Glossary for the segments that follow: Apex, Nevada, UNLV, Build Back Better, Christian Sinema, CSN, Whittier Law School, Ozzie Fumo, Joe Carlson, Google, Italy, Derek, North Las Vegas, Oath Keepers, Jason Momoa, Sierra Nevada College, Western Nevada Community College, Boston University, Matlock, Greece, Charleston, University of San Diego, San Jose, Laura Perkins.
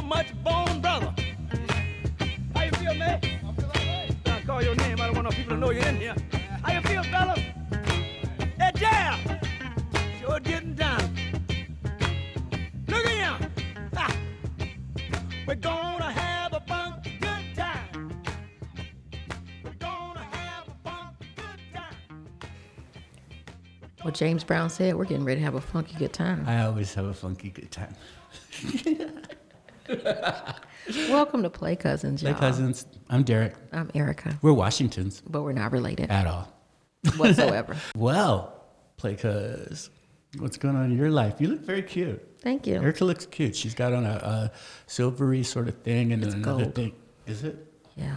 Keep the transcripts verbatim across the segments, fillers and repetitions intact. so much bone, brother. How you feel, man? I feel all right. I'll call your name. I don't want no people to know you're in here. How you feel, fellas? Hey, yeah. Sure getting down. Look at him. Ah. We're gonna have a fun good time. We're gonna have a fun good time. Well, James Brown said we're getting ready to have a funky good time. I always have a funky good time. Welcome to Play Cousins, y'all. Play Cousins. I'm Derek. I'm Erica. We're Washingtons. But we're not related. At all. Whatsoever. Well, Play Cuz, what's going on in your life? You look very cute. Thank you. Erica looks cute. She's got on a, a silvery sort of thing and it's another gold. Thing. Is it? Yeah.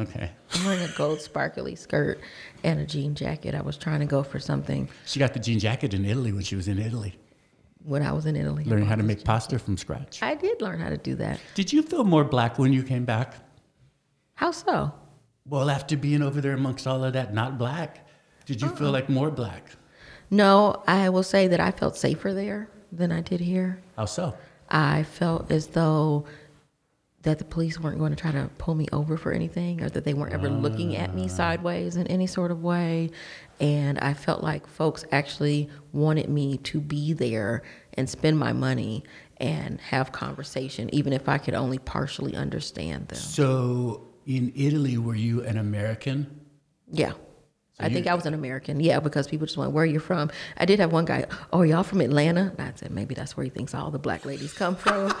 Okay. I'm wearing a gold sparkly skirt and a jean jacket. I was trying to go for something. She got the jean jacket in Italy when she was in Italy. When I was in Italy. Learning how to make pasta from scratch. I did learn how to do that. Did you feel more black when you came back? How so? Well, after being over there amongst all of that not black, did you uh-uh. feel like more black? No, I will say that I felt safer there than I did here. How so? I felt as though that the police weren't going to try to pull me over for anything or that they weren't ever uh. looking at me sideways in any sort of way. And I felt like folks actually wanted me to be there and spend my money and have conversation, even if I could only partially understand them. So in Italy, were you an American? Yeah. So I think I was an American, yeah, because people just went, where are you from? I did have one guy, oh, are y'all from Atlanta? And I said, maybe that's where he thinks all the black ladies come from.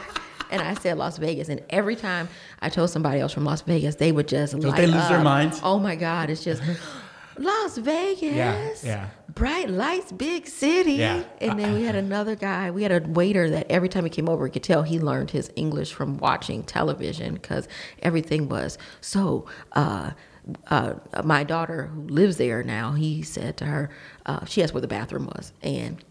And I said Las Vegas. And every time I told somebody else from Las Vegas, they would just Don't light they lose up. Their minds? Oh, my God, it's just... Las Vegas, yeah, yeah. Bright lights, big city. Yeah. And then we had another guy, we had a waiter that every time he came over, you could tell he learned his English from watching television because everything was so, uh, uh, my daughter who lives there now, he said to her, uh, she asked where the bathroom was. And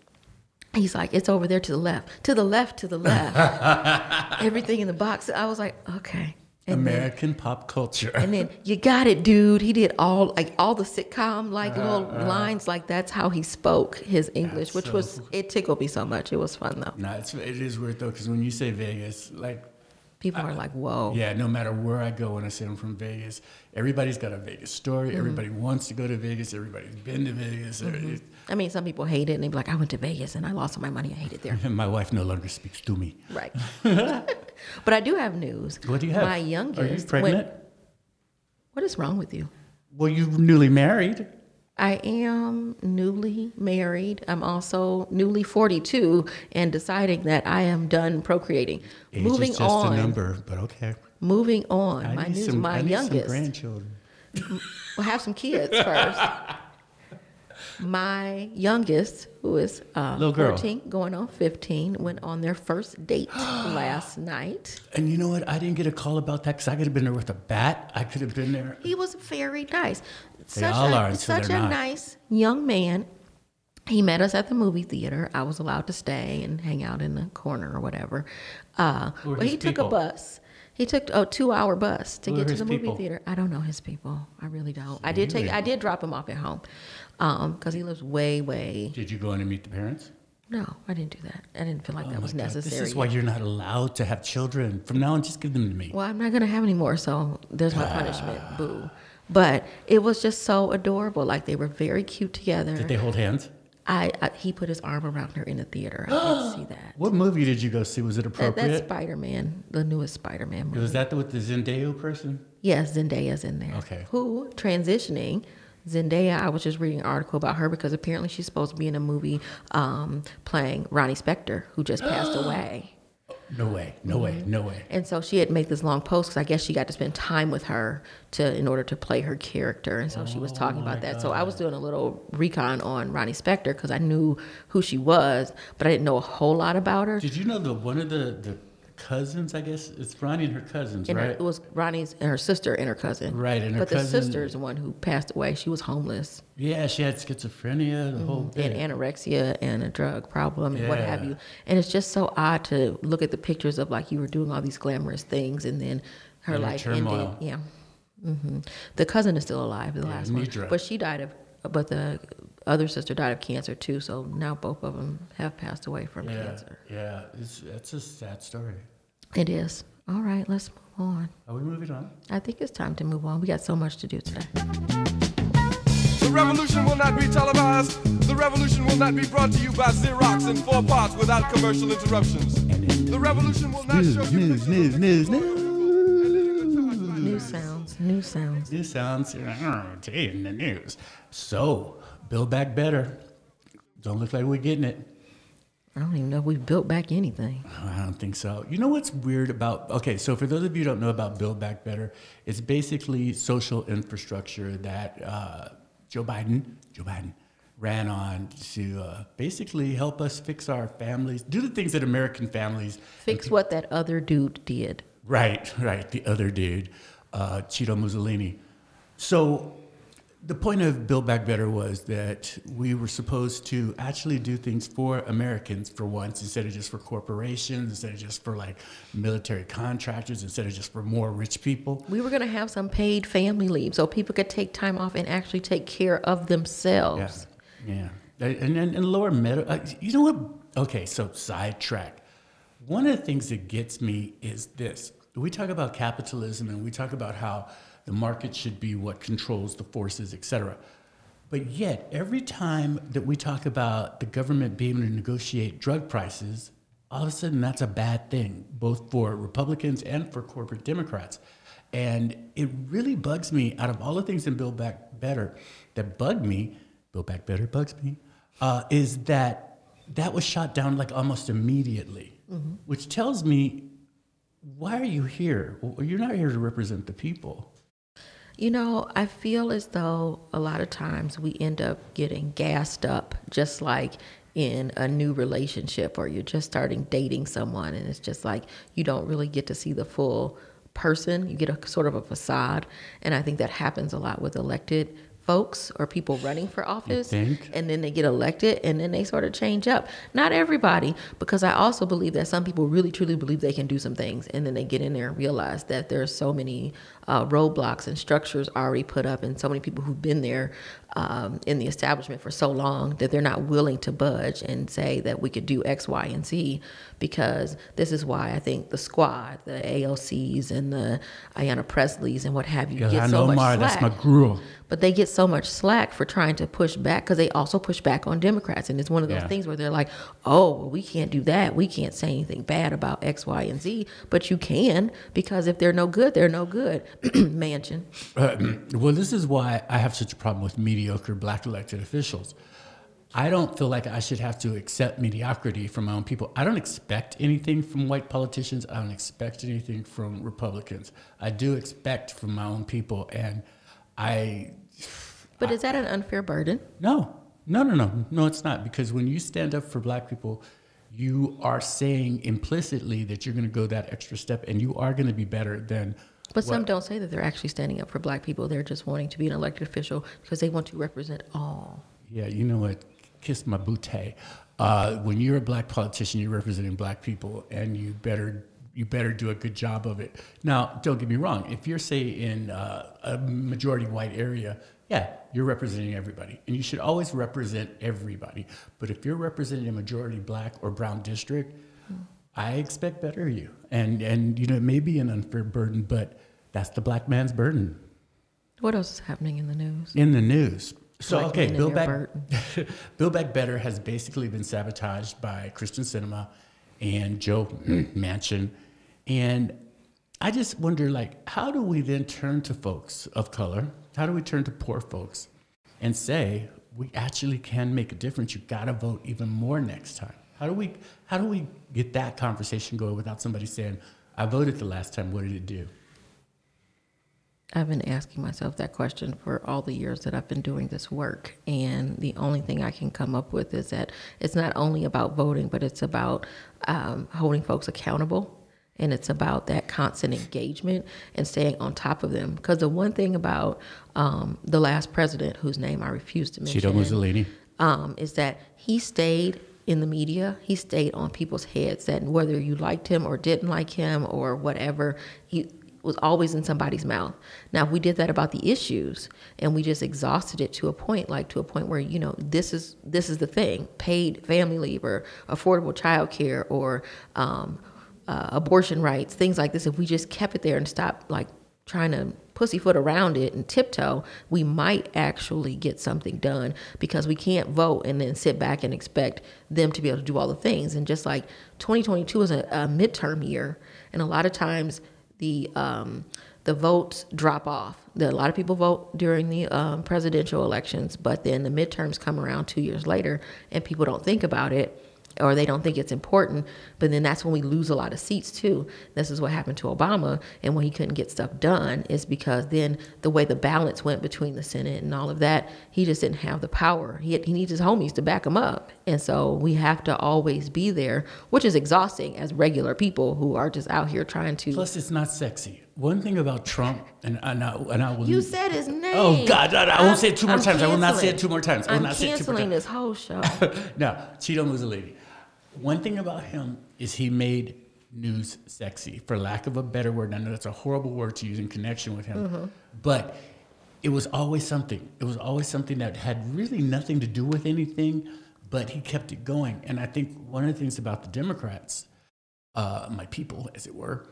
he's like, it's over there to the left, to the left, to the left. Everything in the box. I was like, okay. And American then, pop culture. And then, you got it, dude. He did all like all the sitcom like uh, little uh, lines. Like that's how he spoke his English, which so was, cool. It tickled me so much. It was fun though. No, it's, it is weird though, because when you say Vegas, like. People I, are like, whoa. Yeah, no matter where I go when I say I'm from Vegas, everybody's got a Vegas story. Mm-hmm. Everybody wants to go to Vegas. Everybody's been to Vegas. Mm-hmm. I mean, some people hate it and they be like, I went to Vegas and I lost all my money. I hate it there. And my wife no longer speaks to me. Right. But I do have news. What do you have? My youngest. Are you pregnant? Went, what is wrong with you? Well, you're newly married. I am newly married. I'm also newly forty-two and deciding that I am done procreating. Age Moving is just on, a number, but okay. Moving on. I my need news, some, my I need youngest. Some grandchildren. We'll have some kids first. My youngest, who is uh, fourteen, going on fifteen, went on their first date last night. And you know what? I didn't get a call about that because I could have been there with a bat. I could have been there. He was very nice. They such all a, are until Such they're a not. Nice young man. He met us at the movie theater. I was allowed to stay and hang out in the corner or whatever. Uh, who but he people? Took a bus. He took a two-hour bus to who get to the people? Movie theater. I don't know his people. I really don't. I did take. I did drop him off at home. Um, because he lives way, way. Did you go in and meet the parents? No, I didn't do that. I didn't feel like oh that was God. Necessary. This is why you're not allowed to have children. From now on, just give them to me. Well, I'm not going to have any more, so there's my ah. punishment, boo. But it was just so adorable. Like, they were very cute together. Did they hold hands? I, I He put his arm around her in the theater. I didn't see that. What movie did you go see? Was it appropriate? That, that's Spider-Man, the newest Spider-Man movie. Was that with the Zendaya person? Yes, Zendaya's in there. Okay. Who, transitioning... Zendaya, I was just reading an article about her because apparently she's supposed to be in a movie um, playing Ronnie Spector, who just passed away. No way, no mm-hmm. way, no way. And so she had made this long post because I guess she got to spend time with her to in order to play her character. And so oh, she was talking about that. God. So I was doing a little recon on Ronnie Spector because I knew who she was, but I didn't know a whole lot about her. Did you know that one of the... the cousins, I guess it's Ronnie and her cousins, and right? Her, it was Ronnie's and her sister and her cousin, right? And her but cousin, the sister is the one who passed away. She was homeless. Yeah, she had schizophrenia, the mm-hmm. whole thing, and anorexia, and a drug problem, yeah. and what have you. And it's just so odd to look at the pictures of like you were doing all these glamorous things, and then her and life ended. Yeah, mm-hmm. The cousin is still alive. The yeah, last Nidra. One, but she died of, but the other sister died of cancer too. So now both of them have passed away from yeah, cancer. Yeah, it's that's a sad story. It is. All right, let's move on. Are we moving on? I think it's time to move on. We got so much to do today. The revolution will not be televised. The revolution will not be brought to you by Xerox in four parts without commercial interruptions. The revolution will not show you news, news, news, news. New sounds, new sounds. New sounds. Today in the news. So, Build Back Better. Don't look like we're getting it. I don't even know if we've built back anything. I don't think so. You know what's weird about... Okay, so for those of you who don't know about Build Back Better, it's basically social infrastructure that uh, Joe Biden, Joe Biden ran on to uh, basically help us fix our families, do the things that American families... Fix what that other dude did. Right, right, the other dude, uh, Cheeto Mussolini. So... The point of Build Back Better was that we were supposed to actually do things for Americans for once, instead of just for corporations, instead of just for like military contractors, instead of just for more rich people. We were going to have some paid family leave so people could take time off and actually take care of themselves. Yeah, yeah. And then and lower middle, uh, you know what? Okay, so sidetrack. One of the things that gets me is this. We talk about capitalism and we talk about how the market should be what controls the forces, et cetera. But yet, every time that we talk about the government being able to negotiate drug prices, all of a sudden that's a bad thing, both for Republicans and for corporate Democrats. And it really bugs me, out of all the things in Build Back Better that bug me, Build Back Better bugs me, uh, is that that was shot down like almost immediately, mm-hmm. which tells me, why are you here? Well, you're not here to represent the people. You know, I feel as though a lot of times we end up getting gassed up, just like in a new relationship or you're just starting dating someone, and it's just like you don't really get to see the full person. You get a sort of a facade, and I think that happens a lot with elected folks or people running for office, and then they get elected and then they sort of change up. Not everybody, because I also believe that some people really truly believe they can do some things, and then they get in there and realize that there are so many uh, roadblocks and structures already put up, and so many people who've been there um, in the establishment for so long that they're not willing to budge and say that we could do X, Y, and Z, because this is why I think the squad, the A L Cs and the Ayanna Presleys and what have you, get I so know much Omar, slack. That's my gruel. But they get so much slack for trying to push back, because they also push back on Democrats. And it's one of those yeah. things where they're like, oh, well, we can't do that. We can't say anything bad about X, Y, and Z. But you can, because if they're no good, they're no good. Manchin. Uh, well, this is why I have such a problem with mediocre black elected officials. I don't feel like I should have to accept mediocrity from my own people. I don't expect anything from white politicians. I don't expect anything from Republicans. I do expect from my own people. And I... But is that an unfair burden? No, no, no, no, no, it's not. Because when you stand up for black people, you are saying implicitly that you're going to go that extra step and you are going to be better than... But what? Some don't say that they're actually standing up for black people. They're just wanting to be an elected official because they want to represent all. Yeah, you know what? Kiss my booty. Uh, when you're a black politician, you're representing black people, and you better you better do a good job of it. Now, don't get me wrong. If you're, say, in uh, a majority white area, yeah, you're representing everybody, and you should always represent everybody. But if you're representing a majority black or brown district, mm-hmm. I expect better of you. And, and you know, it may be an unfair burden, but that's the black man's burden. What else is happening in the news? In the news. So, black okay, Build Back, Build Back Better has basically been sabotaged by Christian Sinema and Joe Manchin. And I just wonder, like, how do we then turn to folks of color? How do we turn to poor folks and say, we actually can make a difference. You got to vote even more next time. How do we how do we get that conversation going without somebody saying, I voted the last time, what did it do? I've been asking myself that question for all the years that I've been doing this work. And the only thing I can come up with is that it's not only about voting, but it's about um, holding folks accountable. And it's about that constant engagement and staying on top of them. Because the one thing about um, the last president, whose name I refuse to mention, Cheeto Mussolini, um, is that he stayed in the media, he stayed on people's heads, that whether you liked him or didn't like him or whatever, he was always in somebody's mouth. Now, if we did that about the issues and we just exhausted it to a point, like to a point where, you know, this is this is the thing, paid family leave or affordable childcare or um, uh, abortion rights, things like this, if we just kept it there and stopped like trying to pussyfoot around it and tiptoe, we might actually get something done, because we can't vote and then sit back and expect them to be able to do all the things. And just like twenty twenty-two is a, a midterm year, and a lot of times the um, the votes drop off. The, a lot of people vote during the um, presidential elections, but then the midterms come around two years later and people don't think about it, or they don't think it's important. But then that's when we lose a lot of seats too. This is what happened to Obama, and when he couldn't get stuff done is because then the way the balance went between the Senate and all of that, he just didn't have the power. He had, he needs his homies to back him up. And so we have to always be there, which is exhausting as regular people who are just out here trying to. Plus it's not sexy. One thing about Trump, and I, and I, and I will. You said his name. Oh God, I, I won't say it two more I'm times. Canceling. I will not say it two more times. I will I'm not say it two more times. I'm canceling this whole show. No, Cheeto Mussolini. One thing about him is he made news sexy, for lack of a better word. And I know that's a horrible word to use in connection with him, mm-hmm. but it was always something. It was always something that had really nothing to do with anything, but he kept it going. And I think one of the things about the Democrats, uh, my people, as it were,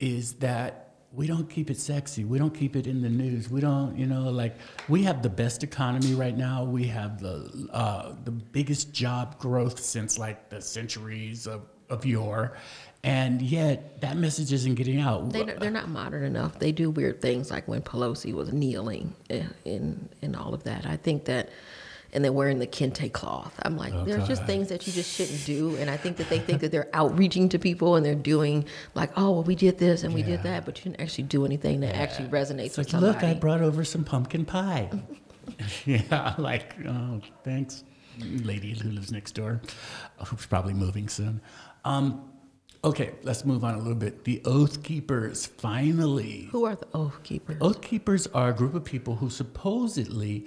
is that we don't keep it sexy. We don't keep it in the news. We don't, you know, like, we have the best economy right now. We have the uh, the biggest job growth since like the centuries of, of yore. And yet that message isn't getting out. They, they're not modern enough. They do weird things like when Pelosi was kneeling and, and all of that. I think that, and then wearing the kente cloth. I'm like, oh, there's God. Just things that you just shouldn't do. And I think that they think that they're outreaching to people and they're doing like, oh, well, we did this and yeah. we did that, but you didn't actually do anything that yeah. actually resonates it's with like, somebody. Look, I brought over some pumpkin pie. yeah, like, oh, thanks, lady who lives next door, who's probably moving soon. Um, okay, let's move on a little bit. The Oath Keepers, finally. Who are the Oath Keepers? Oath Keepers are a group of people who supposedly...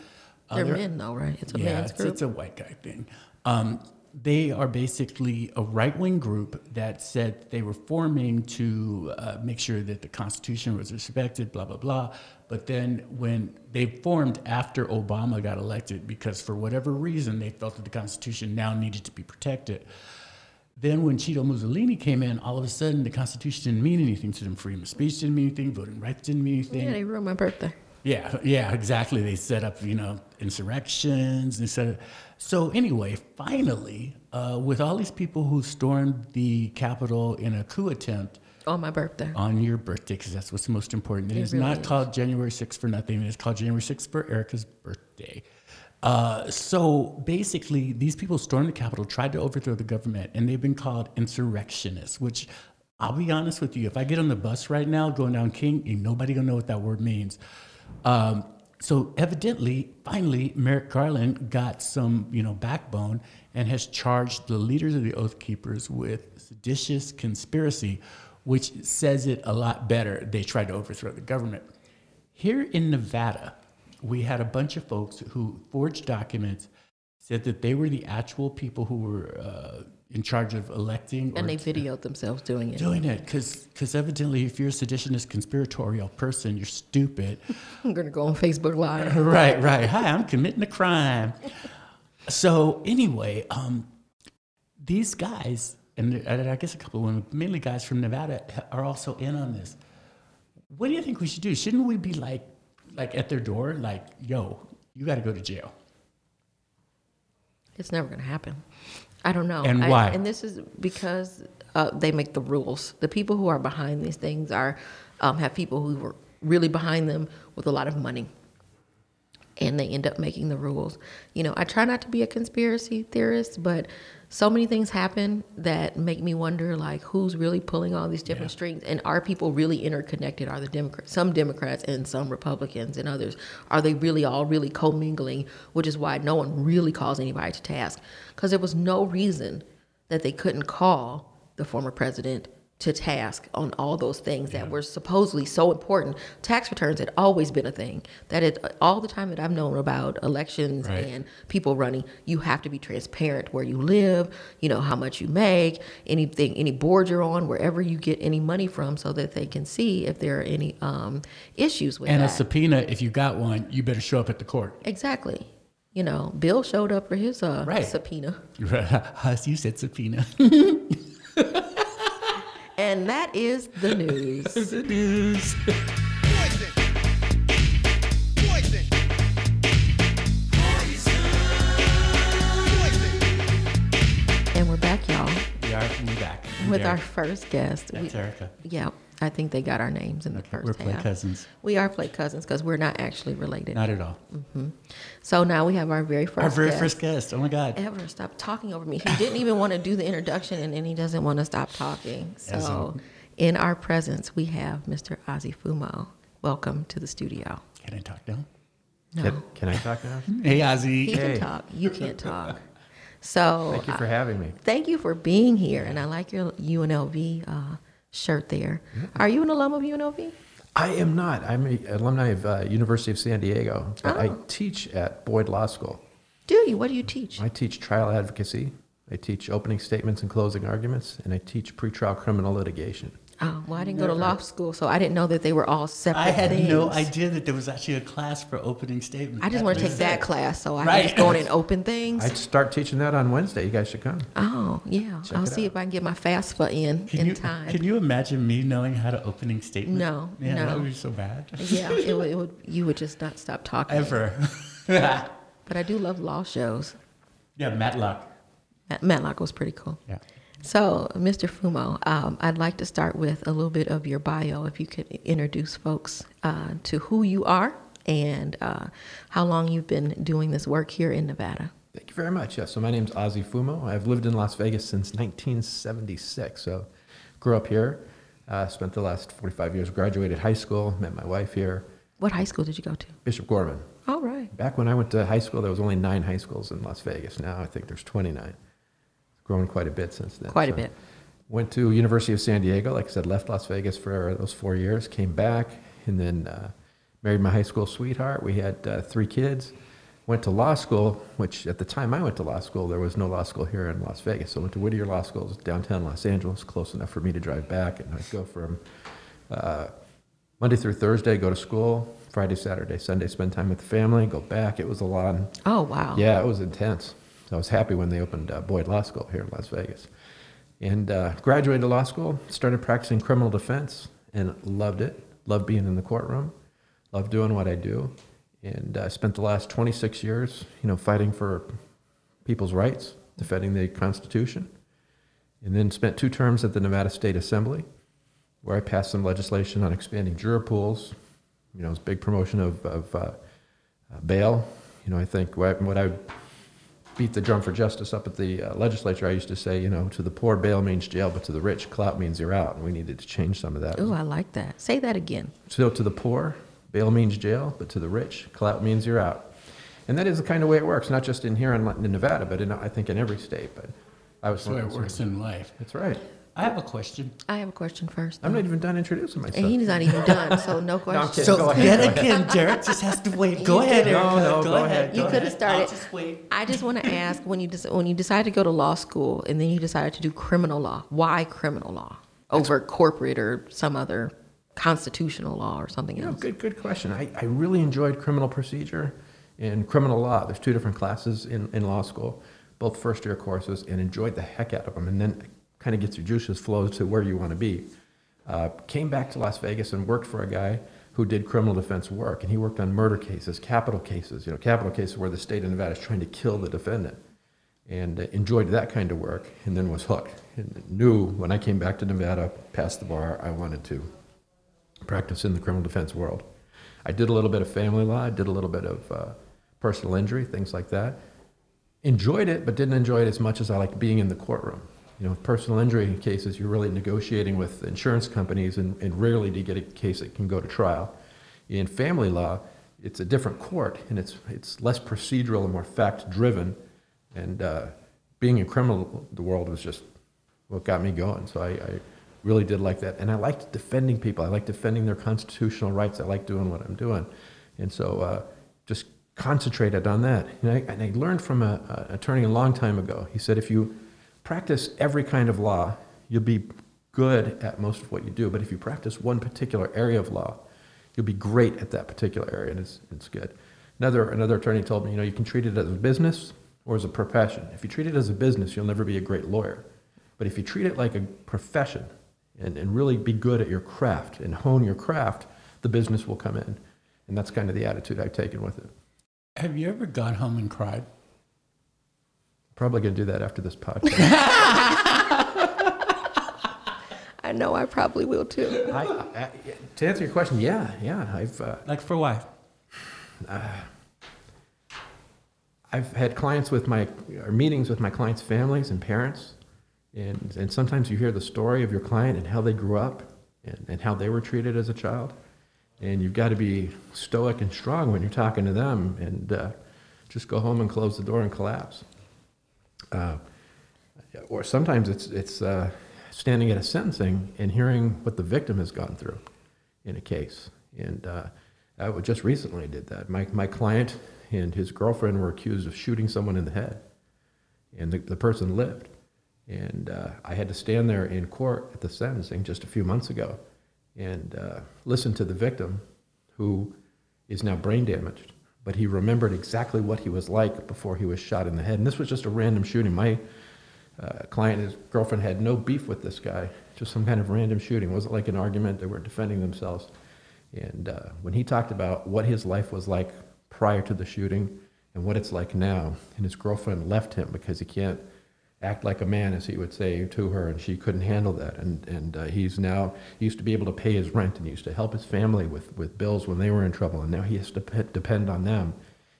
They're Other, men, though, right? It's a yeah, man's group. Yeah, it's, it's a white guy thing. Um, they are basically a right-wing group that said they were forming to uh, make sure that the Constitution was respected, blah, blah, blah. But then when they formed after Obama got elected, because for whatever reason they felt that the Constitution now needed to be protected. Then when Cheeto Mussolini came in, all of a sudden the Constitution didn't mean anything to them. Freedom of speech didn't mean anything. Voting rights didn't mean anything. Yeah, they ruined my birthday. Yeah, yeah, exactly. They set up, you know, insurrections. And set up. So anyway, finally, uh, with all these people who stormed the Capitol in a coup attempt. On my birthday. On your birthday, because that's what's most important. It, it is really not is. Called January sixth for nothing. It is called January sixth for Erica's birthday. Uh, so basically, these people stormed the Capitol, tried to overthrow the government, and they've been called insurrectionists, which... I'll be honest with you. If I get on the bus right now going down King, ain't nobody gonna know what that word means. Um, so evidently, finally, Merrick Garland got some, you know, backbone and has charged the leaders of the Oath Keepers with seditious conspiracy, which says it a lot better. They tried to overthrow the government. Here in Nevada, we had a bunch of folks who forged documents, said that they were the actual people who were... Uh, in charge of electing. And they videoed themselves doing it. Doing it, because evidently if you're a seditionist, conspiratorial person, you're stupid. I'm going to go on Facebook Live. right, right. Hi, I'm committing a crime. So anyway, um, these guys, and I guess a couple of women, mainly guys from Nevada, are also in on this. What do you think we should do? Shouldn't we be like, like at their door, like, yo, you got to go to jail? It's never going to happen. I don't know. And why? I, and this is because uh, they make the rules. The people who are behind these things are um, have people who were really behind them with a lot of money. And they end up making the rules. You know, I try not to be a conspiracy theorist, but so many things happen that make me wonder, like, who's really pulling all these different yeah. strings? And are people really interconnected? Are the Democrats, some Democrats and some Republicans and others, are they really all really commingling? Which is why no one really calls anybody to task. Because there was no reason that they couldn't call the former president to task on all those things yeah. that were supposedly so important. Tax returns had always been a thing. That it, all the time that I've known about elections right. and people running, you have to be transparent where you live, you know, how much you make, anything, any board you're on, wherever you get any money from, so that they can see if there are any um, issues with and that. And a subpoena, if you got one, you better show up at the court. Exactly. You know, Bill showed up for his uh, right. subpoena. You said subpoena. And that is the news. The news. Poison. Poison. Poison. And we're back, y'all. We are we're back. I'm with Derek. Our first guest. That's we, Erica. Yeah. I think they got our names in the okay, first We're Play half. Cousins. We are Play Cousins because we're not actually related. Not at all. Mm-hmm. So now we have our very first guest. Our very guest. first guest. Oh, my God. Ever stop talking over me. He didn't even want to do the introduction, and then he doesn't want to stop talking. So in our presence, we have Mister Ozzie Fumo. Welcome to the studio. Can I talk now? No. Can, can I talk now? Hey, Ozzie. He hey. can talk. You can't talk. So thank you for having me. Uh, thank you for being here. And I like your U N L V uh shirt there. Are you an alum of U N L V? I am not. I'm an alumni of uh, University of San Diego, but oh. I teach at Boyd Law School. Do you? What do you teach? I teach trial advocacy. I teach opening statements and closing arguments, and I teach pretrial criminal litigation. Oh, well, I didn't go to law school, so I didn't know that they were all separate I had things. No idea that there was actually a class for opening statements. I just that want to take that it. class, so I right. can just go in and open things. I'd start teaching that on Wednesday. You guys should come. Oh, yeah. Check I'll see out. if I can get my FAFSA in can in you, time. Can you imagine me knowing how to opening statements? No, yeah, no. That would be so bad. Yeah, it would, it would. You would just not stop talking. Ever. But I do love law shows. Yeah, Matlock. Matlock was pretty cool. Yeah. So, Mister Fumo, um, I'd like to start with a little bit of your bio, if you could introduce folks uh, to who you are and uh, how long you've been doing this work here in Nevada. Thank you very much. Yeah, so my name's Ozzie Fumo. I've lived in Las Vegas since nineteen seventy-six, so grew up here, uh, spent the last forty-five years, graduated high school, met my wife here. What high school did you go to? Bishop Gorman. All right. Back when I went to high school, there was only nine high schools in Las Vegas. Now I think there's twenty-nine. Grown quite a bit since then. Quite a so bit. Went to University of San Diego. Like I said, left Las Vegas for those four years. Came back and then uh, married my high school sweetheart. We had uh, three kids. Went to law school, which at the time I went to law school, there was no law school here in Las Vegas. So I went to Whittier Law School, downtown Los Angeles, close enough for me to drive back. And I'd go from uh, Monday through Thursday, go to school. Friday, Saturday, Sunday, spend time with the family, go back. It was a lot. Oh, wow. Yeah, it was intense. So I was happy when they opened uh, Boyd Law School here in Las Vegas. And uh, graduated law school, started practicing criminal defense, and loved it. Loved being in the courtroom. Loved doing what I do. And I uh, spent the last twenty-six years, you know, fighting for people's rights, defending the Constitution. And then spent two terms at the Nevada State Assembly, where I passed some legislation on expanding juror pools. You know, it was a big promotion of, of uh, bail. You know, I think what I... What I beat the drum for justice up at the uh, legislature, I used to say, you know, to the poor, bail means jail, but to the rich, clout means you're out. And we needed to change some of that. Oh, I like that. Say that again. So to the poor, bail means jail, but to the rich, clout means you're out. And that is the kind of way it works, not just in here in, in Nevada, but in, I think in every state. But I was That's the way it works in life. That's right. I have a question. I have a question first. I'm not even done introducing myself. And he's not even done, so no question. No, I'm kidding. So go ahead, then go again, ahead. Derek just has to wait. Go ahead, Derek. No, no, go, go ahead. You could have started. I'll just wait. I just want to ask, when you des- when you decided to go to law school and then you decided to do criminal law, why criminal law over That's, corporate or some other constitutional law or something else? No, good, good question. I, I really enjoyed criminal procedure and criminal law. There's two different classes in, in law school, both first-year courses, and enjoyed the heck out of them. And then kind of gets your juices flowed to where you want to be. Uh, came back to Las Vegas and worked for a guy who did criminal defense work, and he worked on murder cases, capital cases, you know, capital cases where the state of Nevada is trying to kill the defendant, and uh, enjoyed that kind of work, and then was hooked. And knew when I came back to Nevada, past the bar, I wanted to practice in the criminal defense world. I did a little bit of family law, I did a little bit of uh, personal injury, things like that. Enjoyed it, but didn't enjoy it as much as I liked being in the courtroom. You know, personal injury cases, you're really negotiating with insurance companies, and, and rarely do you get a case that can go to trial. In family law, it's a different court, and it's it's less procedural and more fact-driven. And uh, being in criminal, the world was just what got me going. So I, I really did like that. And I liked defending people. I liked defending their constitutional rights. I liked doing what I'm doing. And so uh, just concentrated on that. And I, and I learned from a, an attorney a long time ago. He said, if you practice every kind of law, you'll be good at most of what you do. But if you practice one particular area of law, you'll be great at that particular area, and it's it's good. Another another attorney told me, you know, you can treat it as a business or as a profession. If you treat it as a business, you'll never be a great lawyer. But if you treat it like a profession and, and really be good at your craft and hone your craft, the business will come in. And that's kind of the attitude I've taken with it. Have you ever gone home and cried? Probably going to do that after this podcast. I know I probably will too. I, I, to answer your question, yeah, yeah. I've uh, like for why? Uh, I've had clients with my, or meetings with my clients' families and parents, and and sometimes you hear the story of your client and how they grew up and, and how they were treated as a child, and you've got to be stoic and strong when you're talking to them, and uh, just go home and close the door and collapse. Uh, or sometimes it's it's uh, standing at a sentencing and hearing what the victim has gone through in a case. And uh, I just recently did that. My my client and his girlfriend were accused of shooting someone in the head, and the, the person lived. And uh, I had to stand there in court at the sentencing just a few months ago and uh, listen to the victim, who is now brain damaged. But he remembered exactly what he was like before he was shot in the head. And this was just a random shooting. My uh, client and his girlfriend had no beef with this guy, just some kind of random shooting. It wasn't like an argument. They weren't defending themselves. And uh, when he talked about what his life was like prior to the shooting and what it's like now, and his girlfriend left him because he can't act like a man, as he would say to her, and she couldn't handle that. And and uh, he's now, he used to be able to pay his rent, and he used to help his family with, with bills when they were in trouble, and now he has to p- depend on them.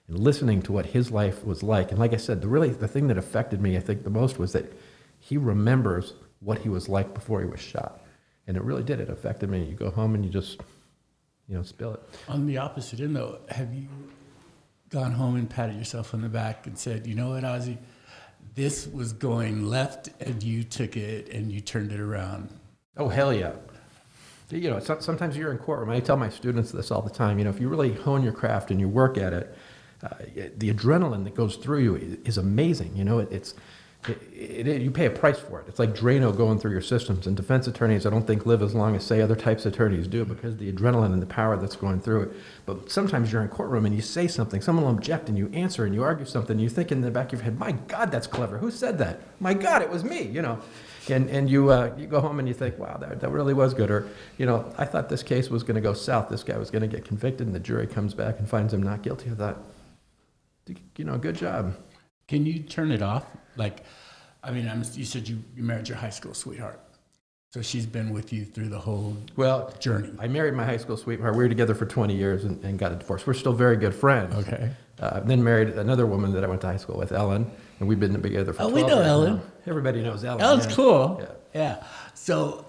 And listening to what his life was like, and like I said, the really the thing that affected me, I think, the most was that he remembers what he was like before he was shot, and it really did. It affected me. You go home and you just, you know, spill it. On the opposite end, though, have you gone home and patted yourself on the back and said, you know what, Ozzie? This was going left, and you took it, and you turned it around. Oh, hell yeah. You know, sometimes you're in courtroom. I tell my students this all the time. You know, if you really hone your craft and you work at it, uh, the adrenaline that goes through you is amazing. You know, it, it's it, it, it, you pay a price for it. It's like Drano going through your systems. And defense attorneys, I don't think, live as long as, say, other types of attorneys do, because the adrenaline and the power that's going through it. But sometimes you're in courtroom and you say something, someone will object, and you answer and you argue something, and you think in the back of your head, my God, that's clever. Who said that? My God, it was me, you know. And and you uh, you go home and you think, wow, that, that really was good. Or, you know, I thought this case was going to go south. This guy was going to get convicted, and the jury comes back and finds him not guilty. I thought, you know, good job. Can you turn it off? Like, I mean, I'm, you said you, you married your high school sweetheart. So she's been with you through the whole well journey. I married my high school sweetheart. We were together for twenty years and, and got a divorce. We're still very good friends. Okay. Uh, then married another woman that I went to high school with, Ellen, and we've been together for. Oh, twelve years. Oh, we know Ellen. Now. Everybody knows Ellen. Ellen's yeah. cool. Yeah. yeah. So,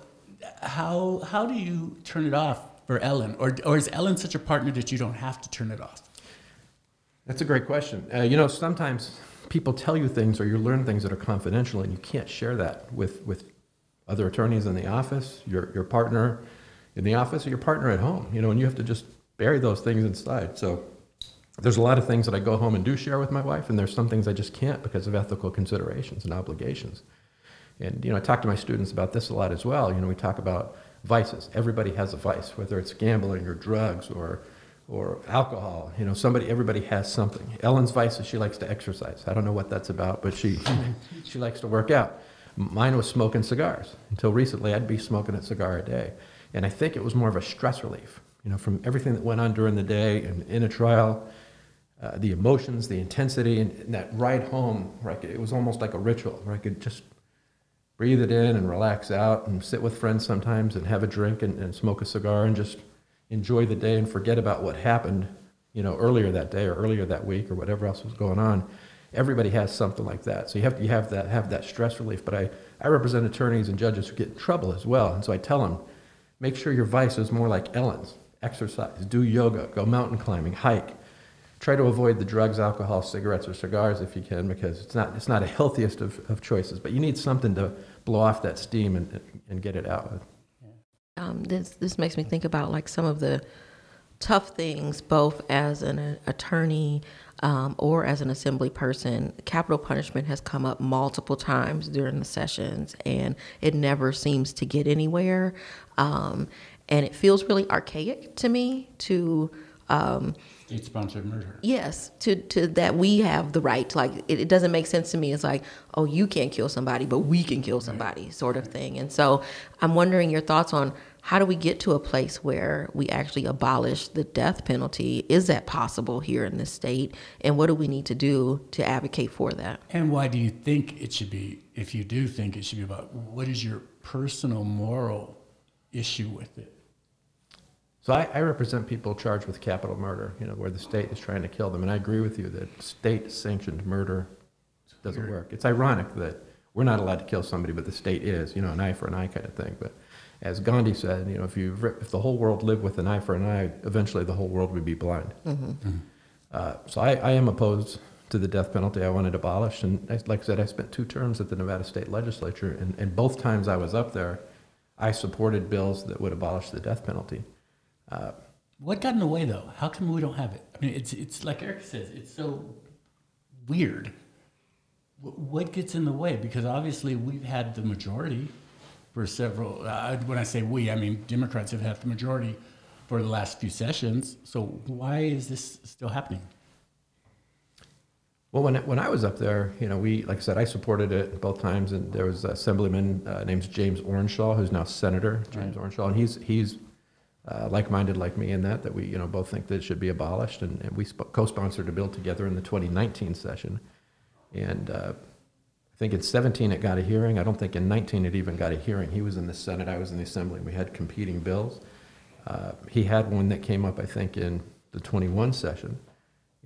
how how do you turn it off for Ellen, or or is Ellen such a partner that you don't have to turn it off? That's a great question. Uh, you know, sometimes people tell you things, or you learn things that are confidential, and you can't share that with with. other attorneys in the office, your your partner in the office, or your partner at home, you know, and you have to just bury those things inside. So there's a lot of things that I go home and do share with my wife, and there's some things I just can't because of ethical considerations and obligations. And, you know, I talk to my students about this a lot as well. You know, we talk about vices. Everybody has a vice, whether it's gambling or drugs or or alcohol. You know, somebody, everybody has something. Ellen's vice is she likes to exercise. I don't know what that's about, but she she likes to work out. Mine was smoking cigars. Until recently, I'd be smoking a cigar a day. And I think it was more of a stress relief, you know, from everything that went on during the day and in a trial, uh, the emotions, the intensity, and, and that ride home, where I could, it was almost like a ritual where I could just breathe it in and relax out and sit with friends sometimes and have a drink and, and smoke a cigar and just enjoy the day and forget about what happened, you know, earlier that day or earlier that week or whatever else was going on. Everybody has something like that, so you have to, you have that have that stress relief. But I, I represent attorneys and judges who get in trouble as well, and so I tell them, make sure your vice is more like Ellen's. Exercise, do yoga, go mountain climbing, hike. Try to avoid the drugs, alcohol, cigarettes, or cigars if you can, because it's not it's not a healthiest of, of choices. But you need something to blow off that steam and and get it out with. Um, this this makes me think about like some of the tough things, both as an uh, attorney. Um, or as an assembly person, capital punishment has come up multiple times during the sessions, and it never seems to get anywhere. Um, and it feels really archaic to me to Um, state-sponsored murder. Yes, to, to that we have the right. Like, it, it doesn't make sense to me. It's like, oh, you can't kill somebody, but we can kill somebody, right. sort of thing. And so I'm wondering your thoughts on how do we get to a place where we actually abolish the death penalty? Is that possible here in this state? And what do we need to do to advocate for that? And why do you think it should be, if you do think it should be about, what is your personal moral issue with it? So I, I represent people charged with capital murder, you know, where the state is trying to kill them. And I agree with you that state-sanctioned murder doesn't work. It's ironic that we're not allowed to kill somebody, but the state is, you know, an eye for an eye kind of thing. But as Gandhi said, you know, if you if the whole world lived with an eye for an eye, eventually the whole world would be blind. Mm-hmm. Mm-hmm. Uh, so I, I am opposed to the death penalty. I want it abolished. And I, like I said, I spent two terms at the Nevada State Legislature, and, and both times I was up there, I supported bills that would abolish the death penalty. Uh, what got in the way, though? How come we don't have it? I mean, it's it's like Eric says, it's so weird. W- what gets in the way? Because obviously we've had the majority for several, uh, when I say we, I mean Democrats have had the majority for the last few sessions. So why is this still happening? Well, when, it, when I was up there, you know, we, like I said, I supported it both times, and there was an assemblyman uh, named James Orenshaw, who's now Senator James right. Orenshaw, and he's he's... Uh, like-minded like me in that, that we, you know, both think that it should be abolished, and, and we sp- co-sponsored a bill together in the twenty nineteen session, and uh, I think in seventeen it got a hearing. I don't think in nineteen it even got a hearing. He was in the Senate, I was in the Assembly, and we had competing bills. Uh, he had one that came up, I think, in the twenty-one session,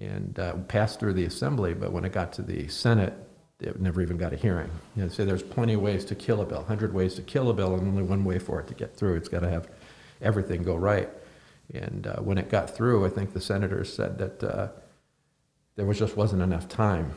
and uh, passed through the Assembly, but when it got to the Senate, it never even got a hearing. You know, so there's plenty of ways to kill a bill, one hundred ways to kill a bill, and only one way for it to get through. It's got to have everything go right. And uh, when it got through, I think the senators said that uh, there was just wasn't enough time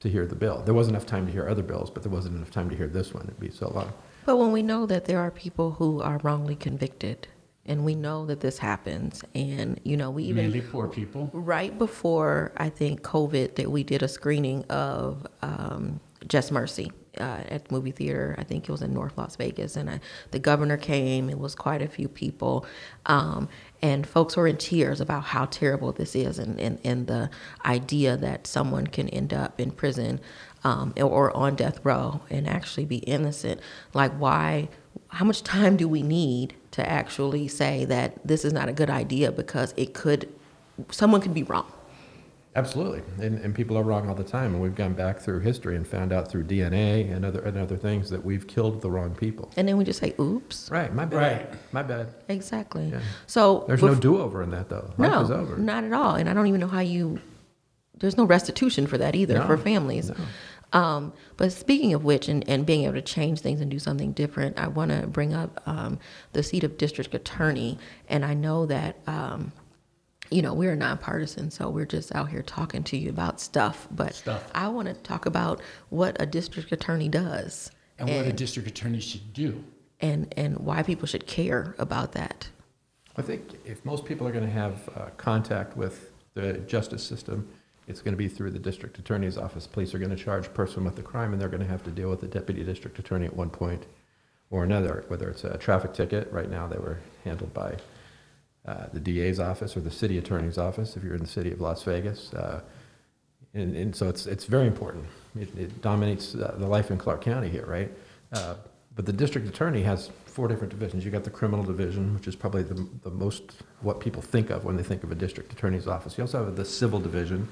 to hear the bill. There wasn't enough time to hear other bills, but there wasn't enough time to hear this one. It'd be so long. But when we know that there are people who are wrongly convicted, and we know that this happens, and, you know, we even... Mainly poor people. Right before, I think, COVID, that we did a screening of um, Just Mercy. Uh, at the movie theater, I think it was in North Las Vegas, and I, the governor came. It was quite a few people, um, and folks were in tears about how terrible this is, and, and, and the idea that someone can end up in prison um, or on death row and actually be innocent. Like, why? How much time do we need to actually say that this is not a good idea because it could, someone could be wrong? Absolutely, and and people are wrong all the time, and we've gone back through history and found out through D N A and other and other things that we've killed the wrong people. And then we just say, "Oops, right, my bad, right. my bad." Exactly. Yeah. So there's no do-over in that, though. Life no, is over. Not at all. And I don't even know how you. There's no restitution for that either no, for families. No. Um, but speaking of which, and, and being able to change things and do something different, I want to bring up um, the seat of district attorney, and I know that. Um, You know, we're nonpartisan, so we're just out here talking to you about stuff. But stuff. I want to talk about what a district attorney does. And, and what a district attorney should do. And and why people should care about that. I think if most people are going to have uh, contact with the justice system, it's going to be through the district attorney's office. Police are going to charge a person with a crime, and they're going to have to deal with the deputy district attorney at one point or another, whether it's a traffic ticket. Right now they were handled by... Uh, the D A's office or the city attorney's office if you're in the city of Las Vegas. Uh, and, and so it's it's very important. It, it dominates uh, the life in Clark County here, right? Uh, but the district attorney has four different divisions. You got the criminal division, which is probably the, the most what people think of when they think of a district attorney's office. You also have the civil division.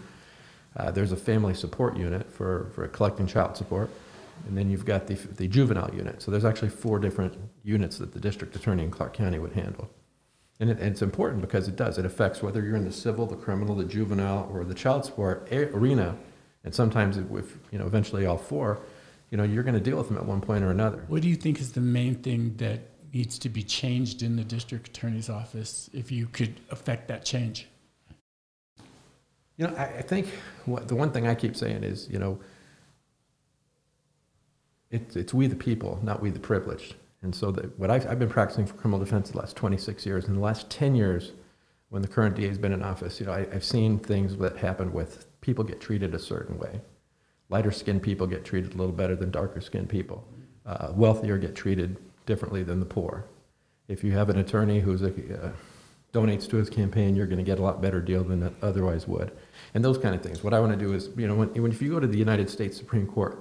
Uh, there's a family support unit for, for collecting child support. And then you've got the the juvenile unit. So there's actually four different units that the district attorney in Clark County would handle. And, it, and it's important because it does. It affects whether you're in the civil, the criminal, the juvenile, or the child support arena. And sometimes, if you know, eventually all four, you know, you're going to deal with them at one point or another. What do you think is the main thing that needs to be changed in the district attorney's office if you could affect that change? You know, I, I think what, the one thing I keep saying is, you know, it, it's we the people, not we the privileged. And so the, what I've, I've been practicing for criminal defense the last twenty-six years. In the last ten years, when the current D A has been in office, you know, I, I've seen things that happen with people get treated a certain way. Lighter-skinned people get treated a little better than darker-skinned people. Uh, wealthier get treated differently than the poor. If you have an attorney who's a, uh, donates to his campaign, you're going to get a lot better deal than otherwise would. And those kind of things. What I want to do is, you know, when, when if you go to the United States Supreme Court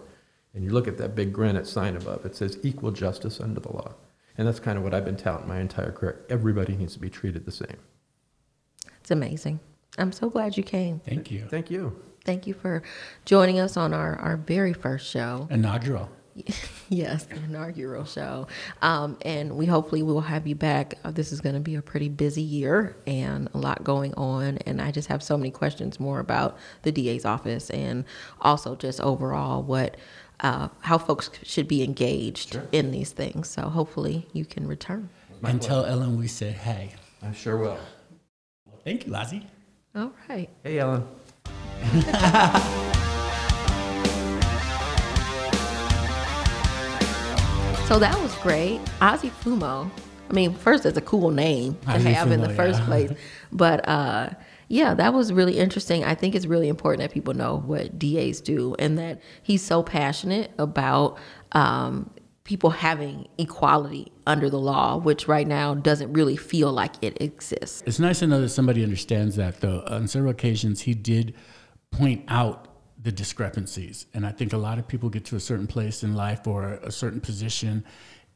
and you look at that big granite sign above, it says equal justice under the law. And that's kind of what I've been touting my entire career. Everybody needs to be treated the same. It's amazing. I'm so glad you came. Thank you. Thank you. Thank you for joining us on our, our very first show. Inaugural. Yes, the inaugural show. Um, and we hopefully will have you back. Uh, this is going to be a pretty busy year and a lot going on. And I just have so many questions more about the D A's office and also just overall what uh, how folks should be engaged sure. in these things. So hopefully you can return. And tell Ellen we said, hey. I sure will. Well, thank you, Ozzie. All right. Hey, Ellen. So that was great. Ozzie Fumo. I mean, first, it's a cool name to Ozzie have Fumo, in the first yeah. place. But uh, yeah, that was really interesting. I think it's really important that people know what D A's do and that he's so passionate about um, people having equality under the law, which right now doesn't really feel like it exists. It's nice to know that somebody understands that, though. On several occasions, he did point out the discrepancies. And I think a lot of people get to a certain place in life or a certain position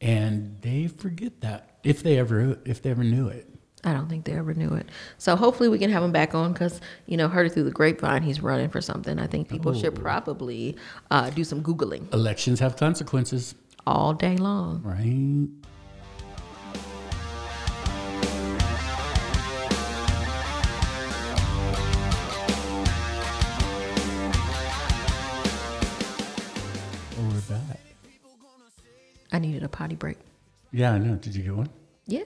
and they forget that if they ever, if they ever knew it. I don't think they ever knew it. So hopefully we can have him back on because, you know, heard it through the grapevine, he's running for something. I think people oh. should probably uh, do some Googling. Elections have consequences. All day long. Right. I needed a potty break. Yeah, I know. Did you get one? Yeah.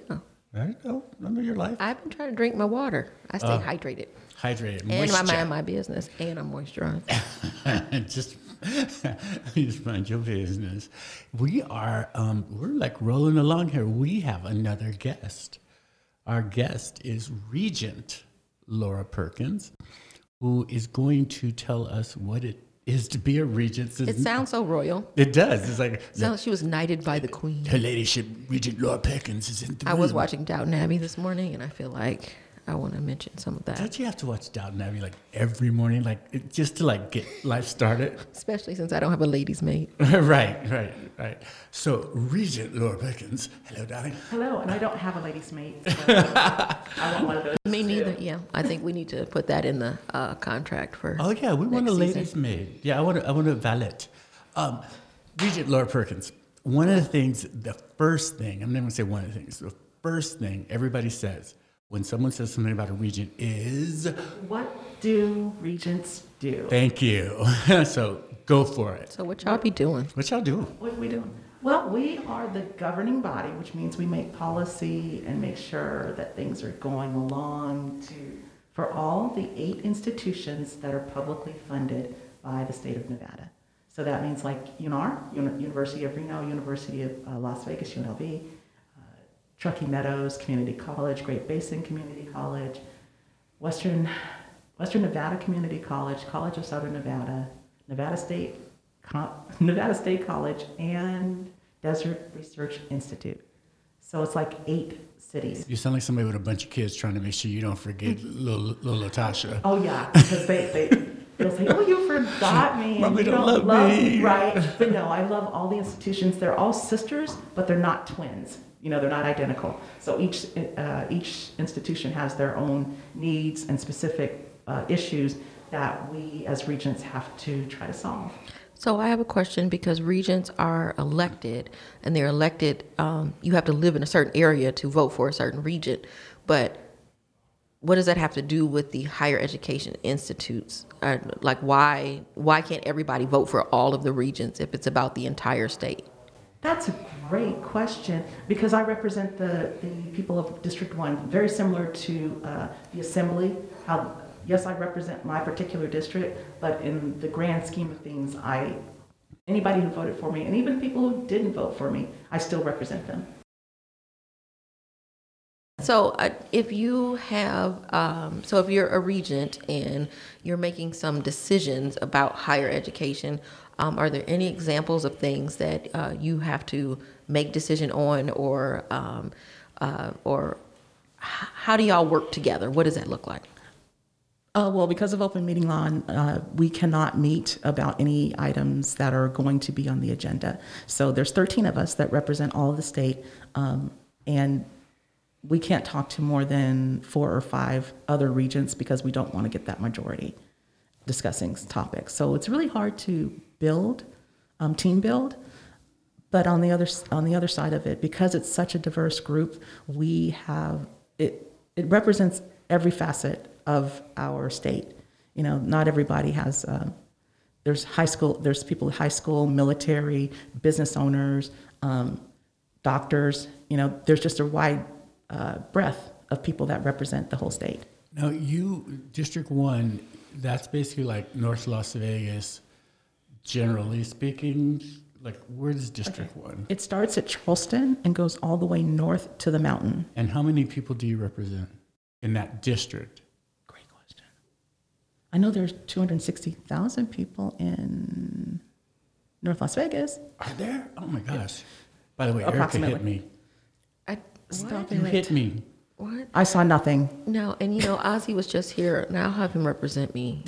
There you go. Remember your life. I've been trying to drink my water. I stay uh, hydrated. Hydrated. Moisture. And I mind my business. And I'm moisturized. just, just mind your business. We are, um, we're like rolling along here. We have another guest. Our guest is Regent Laura Perkins, who is going to tell us what it is to be a regent. It sounds so royal. It does. It's like sounds like she was knighted by the queen. Her ladyship, Regent Laura Perkins, is in the I room. Was watching Downton Abbey this morning, and I feel like I want to mention some of that. Don't you have to watch Downton Abbey like every morning, like it, just to like get life started? Especially since I don't have a lady's maid. right, right, right. So Regent Laura Perkins, hello, darling. Hello, and I don't have a lady's maid. So I want one of those. Me neither. Yeah, I think we need to put that in the uh, contract for. Oh yeah, we want a lady's season. Maid. Yeah, I want a, I want a valet. Um, Regent Laura Perkins. One of the things, the first thing, I'm not going to say one of the things. The first thing everybody says. When someone says something about a regent is... What do regents do? Thank you. So go for it. So what y'all be doing? What y'all doing? What are we doing? Well, we are the governing body, which means we make policy and make sure that things are going along to for all the eight institutions that are publicly funded by the state of Nevada. So that means like U N R, University of Reno, University of uh, Las Vegas, U N L V, Truckee Meadows Community College, Great Basin Community College, Western Western Nevada Community College, College of Southern Nevada, Nevada State Nevada State College, and Desert Research Institute. So it's like eight cities. You sound like somebody with a bunch of kids trying to make sure you don't forget little, little Tasha. Oh yeah, because they, they they'll say, "Oh, you forgot me, Mommy, you don't, don't love, love me, right?" But no, I love all the institutions. They're all sisters, but they're not twins. You know, they're not identical. So each uh, each institution has their own needs and specific uh, issues that we as regents have to try to solve. So I have a question because regents are elected, and they're elected. Um, you have to live in a certain area to vote for a certain regent. But what does that have to do with the higher education institutes? Uh, like, why why can't everybody vote for all of the regents if it's about the entire state? That's a great question, because I represent the, the people of District one, very similar to uh, the Assembly. How, yes, I represent my particular district, but in the grand scheme of things, I anybody who voted for me, and even people who didn't vote for me, I still represent them. So uh, if you have, um, so if you're a regent and you're making some decisions about higher education, Um, are there any examples of things that uh, you have to make decision on, or um, uh, or h- How do y'all work together? What does that look like? Uh, well, because of open meeting law, uh, we cannot meet about any items that are going to be on the agenda. So there's thirteen of us that represent all of the state, um, and we can't talk to more than four or five other regents because we don't want to get that majority discussing topics. So it's really hard to build, um, team build. But on the other on the other side of it, because it's such a diverse group, we have it. It represents every facet of our state. You know, not everybody has, uh, there's high school, there's people in high school, military, business owners, um, doctors, you know, there's just a wide uh, breadth of people that represent the whole state. Now you, District one, that's basically like North Las Vegas, generally speaking, like where's District okay. one? It starts at Charleston and goes all the way north to the mountain. And how many people do you represent in that district? I know there's two hundred sixty thousand people in North Las Vegas. Are there? Oh my gosh. Yeah. By the way, Erica hit me. I, Stop you it. hit me. What? I saw nothing. No, and you know, Ozzie was just here. Now I'll have him represent me.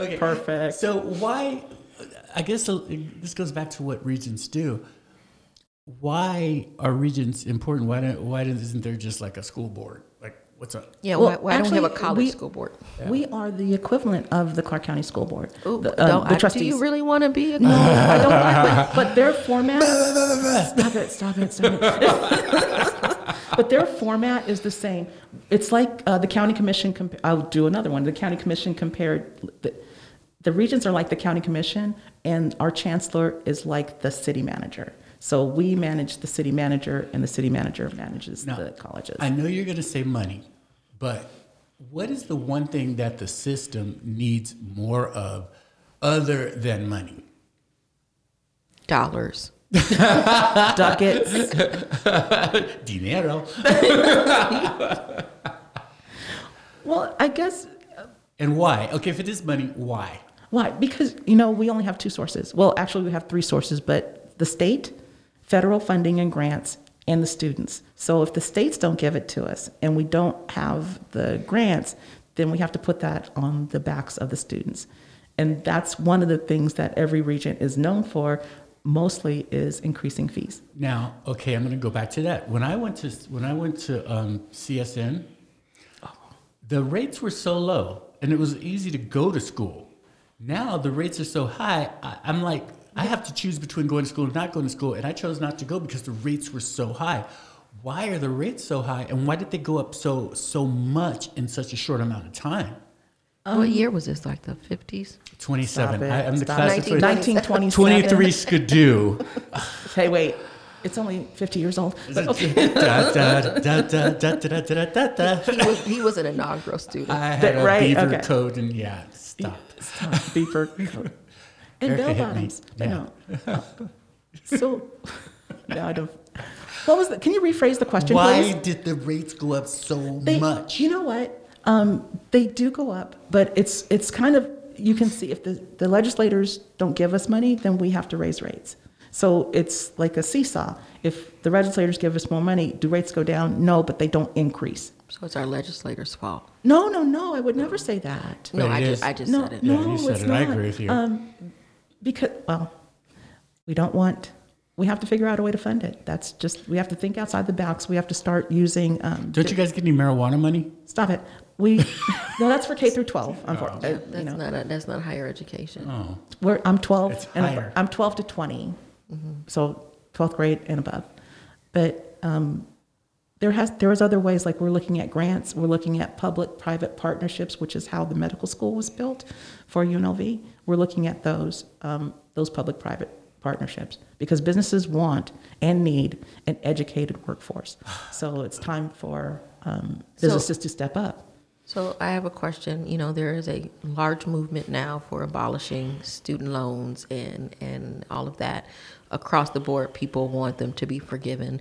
Okay. Perfect. So why, I guess this goes back to what regents do. Why are regents important? Why don't, why isn't there just like a school board? Like, what's up? Yeah, well, why, why actually, don't we have a college we, school board? Yeah. We are the equivalent of the Clark County School Board. Ooh, the, uh, don't the I, trustees. Do you really want to be a No, I don't I, but, but their format... stop it, stop it, stop it. But their format is the same. It's like uh, the county commission... Compa- I'll do another one. The county commission compared... The, the regents are like the county commission, and our chancellor is like the city manager. So we manage the city manager, and the city manager manages now, the colleges. I know you're going to say money. But what is the one thing that the system needs more of other than money? Dollars. Ducats. Dinero. Well, I guess. And why? Okay, if it is money, why? Why? Because, you know, we only have two sources. Well, actually, we have three sources, but the state, federal funding and grants, and the students. So if the states don't give it to us and we don't have the grants, then we have to put that on the backs of the students. And that's one of the things that every regent is known for, mostly is increasing fees. Now, okay, I'm going to go back to that. When I went to when I went to um, C S N, the rates were so low and it was easy to go to school. Now the rates are so high, I, I'm like, I have to choose between going to school and not going to school, and I chose not to go because the rates were so high. Why are the rates so high, and why did they go up so so much in such a short amount of time? Um, what year was this, like the fifties? twenty-seven. I, I'm Stop. the class of nineteen twenty-seven. twenty-three skidoo. Hey, wait. It's only fifty years old. But okay. da, da, da, da, da, da, da, da, da. He, was, he was an inaugural student. I had that, a right? beaver okay. coat, and yeah, stop. Stop. Beaver coat. And bell bottoms. Yeah. No. So, no, I don't. What was the, can you rephrase the question, Why please? Why did the rates go up so they, much? You know what? Um, they do go up, but it's it's kind of, you can see if the, the legislators don't give us money, then we have to raise rates. So it's like a seesaw. If the legislators give us more money, do rates go down? No, but they don't increase. So it's our legislators' fault. No, no, no. I would no. never say that. But no, I just, I just no, said it. No, yeah, you said it's it. Not. I agree with you. Um, Because, well, we don't want, we have to figure out a way to fund it. That's just, we have to think outside the box. We have to start using. Um, don't you guys get any marijuana money? Stop it. We, no, that's for K through twelve, unfortunately. Oh. Uh, that's, you know. not a, that's not higher education. Oh. We're, I'm twelve. It's and higher. I'm twelve to twenty, mm-hmm. So twelfth grade and above. But um, there has there was other ways, like we're looking at grants. We're looking at public-private partnerships, which is how the medical school was built for U N L V. We're looking at those um, those public-private partnerships because businesses want and need an educated workforce. So it's time for um, businesses so, to step up. So I have a question. You know, there is a large movement now for abolishing student loans and, and all of that. Across the board, people want them to be forgiven.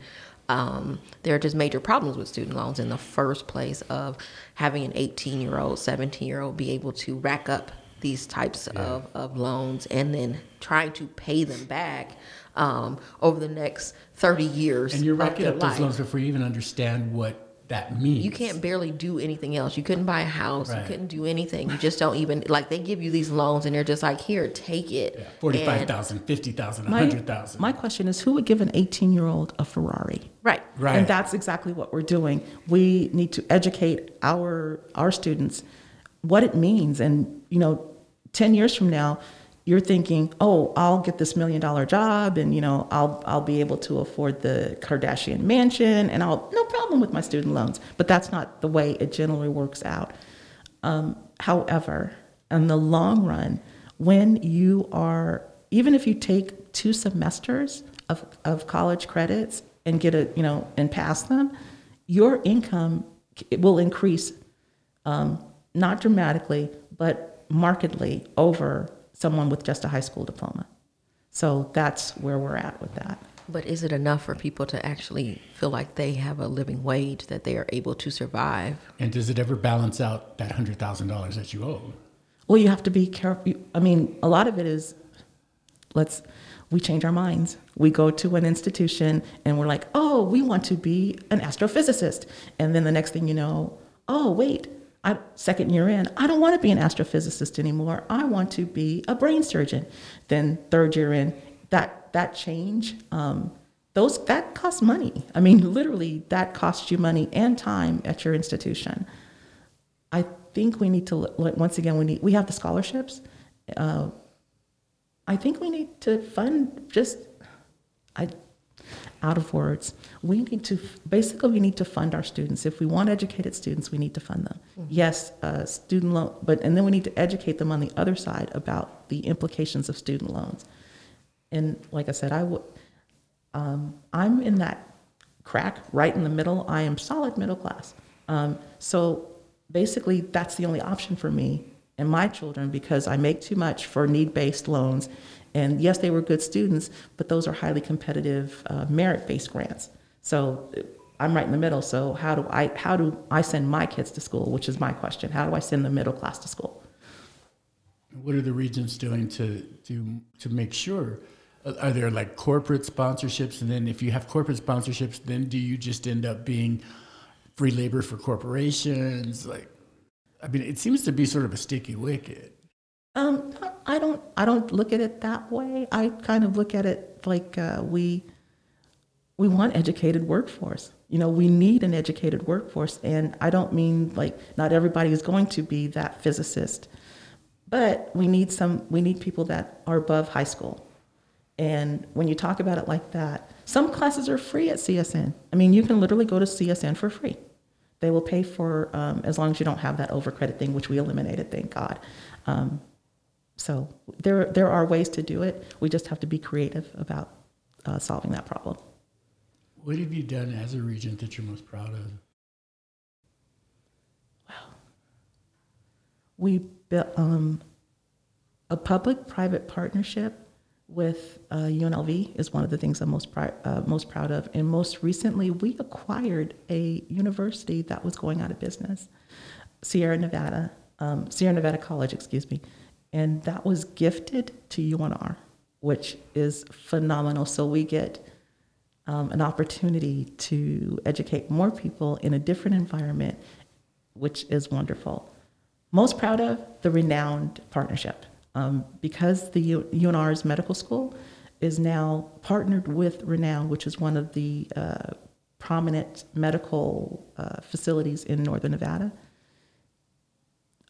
Um, there are just major problems with student loans in the first place of having an eighteen-year-old, seventeen-year-old be able to rack up these types yeah. of, of loans and then trying to pay them back um, over the next thirty years. And you're racking up those loans before you even understand what that means. You can't barely do anything else. You couldn't buy a house. Right. You couldn't do anything. You just don't even, like, they give you these loans and they're just like, here, take it. Yeah, forty-five thousand dollars, fifty thousand dollars, one hundred thousand dollars. My question is, who would give an eighteen-year-old a Ferrari? Right. Right. And that's exactly what we're doing. We need to educate our our students what it means. And, you know, ten years from now, you're thinking, oh, I'll get this million dollar job and, you know, I'll I'll be able to afford the Kardashian mansion and I'll no problem with my student loans. But that's not the way it generally works out. Um, however, in the long run, when you are, even if you take two semesters of, of college credits and get a, you know, and pass them, your income will increase, um, not dramatically, but markedly over someone with just a high school diploma. So that's where we're at with that. But is it enough for people to actually feel like they have a living wage, that they are able to survive? And does it ever balance out that one hundred thousand dollars that you owe? Well, you have to be careful. I mean, a lot of it is, let's, we change our minds. We go to an institution and we're like, oh, we want to be an astrophysicist. And then the next thing you know, oh, wait, I, second year in, I don't want to be an astrophysicist anymore. I want to be a brain surgeon. Then third year in, that that change, um, those that costs money. I mean, literally, that costs you money and time at your institution. I think we need to once again we need we have the scholarships. Uh, I think we need to fund just I. Out of words, we need to, basically we need to fund our students. If we want educated students, we need to fund them. Mm-hmm. Yes, uh, student loan, but, and then we need to educate them on the other side about the implications of student loans. And like I said, I w- um, I'm in that crack right in the middle. I am solid middle class. Um, so basically that's the only option for me and my children because I make too much for need-based loans. And yes, they were good students, but those are highly competitive uh, merit-based grants. So I'm right in the middle. So how do I how do I send my kids to school, which is my question. How do I send the middle class to school? What are the regents doing to to, to make sure? Are there like corporate sponsorships? And then if you have corporate sponsorships, then do you just end up being free labor for corporations? Like, I mean, it seems to be sort of a sticky wicket. Um, I don't. I don't look at it that way. I kind of look at it like uh, we we want educated workforce. You know, we need an educated workforce, and I don't mean like not everybody is going to be that physicist, but we need some. We need people that are above high school. And when you talk about it like that, some classes are free at C S N. I mean, you can literally go to C S N for free. They will pay for um, as long as you don't have that overcredit thing, which we eliminated, thank God. Um, So there there are ways to do it. We just have to be creative about uh, solving that problem. What have you done as a regent that you're most proud of? Wow. We built um, a public-private partnership with uh, U N L V is one of the things I'm most, pri- uh, most proud of. And most recently, we acquired a university that was going out of business, Sierra Nevada, um, Sierra Nevada College, excuse me. And that was gifted to U N R, which is phenomenal. So we get um, an opportunity to educate more people in a different environment, which is wonderful. Most proud of the Renown partnership um, because the U- UNR's medical school is now partnered with Renown, which is one of the uh, prominent medical uh, facilities in Northern Nevada.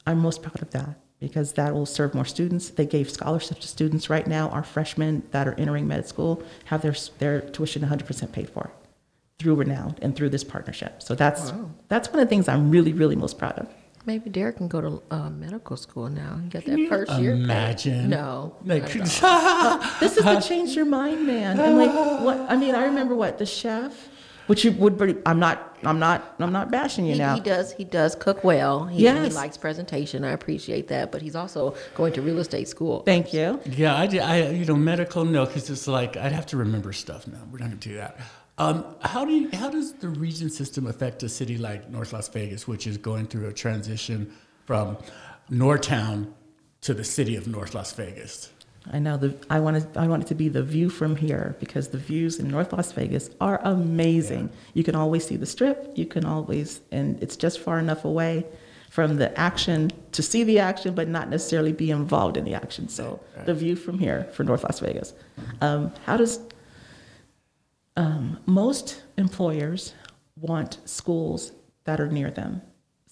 I'm most proud of that, because that will serve more students. They gave scholarships to students right now. Our freshmen that are entering med school have their their tuition one hundred percent paid for through Renown and through this partnership. So that's wow. that's one of the things I'm really, really most proud of. Maybe Derek can go to uh, medical school now and get can that first year. Imagine. No. Like, this is the change your mind, man. And like, what? I mean, I remember what the chef. Which you would, pretty, I'm not, I'm not, I'm not bashing you he, now. He does, he does cook well. He, yes. he likes presentation. I appreciate that, but he's also going to real estate school. Thank you. Yeah, I, I you know, medical, no, because it's like I'd have to remember stuff. No, we're not going to do that. Um, how do you, how does the regent system affect a city like North Las Vegas, which is going through a transition from Nortown to the city of North Las Vegas? I know the I want to I want it to be the view from here, because the views in North Las Vegas are amazing. Yeah. You can always see the Strip. You can always, and it's just far enough away from the action to see the action, but not necessarily be involved in the action. So right. The view from here for North Las Vegas. Um, how does um, most employers want schools that are near them,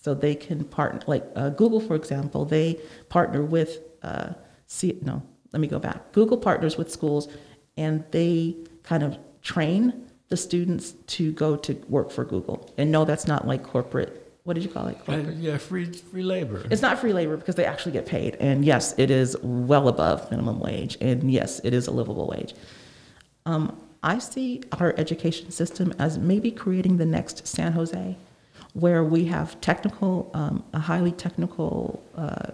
so they can partner? Like uh, Google, for example, they partner with uh, C no. Let me go back. Google partners with schools, and they kind of train the students to go to work for Google. And no, that's not like corporate. What did you call it? Corporate? Yeah, free free labor. It's not free labor, because they actually get paid. And yes, it is well above minimum wage. And yes, it is a livable wage. Um, I see our education system as maybe creating the next San Jose, where we have technical, um, a highly technical uh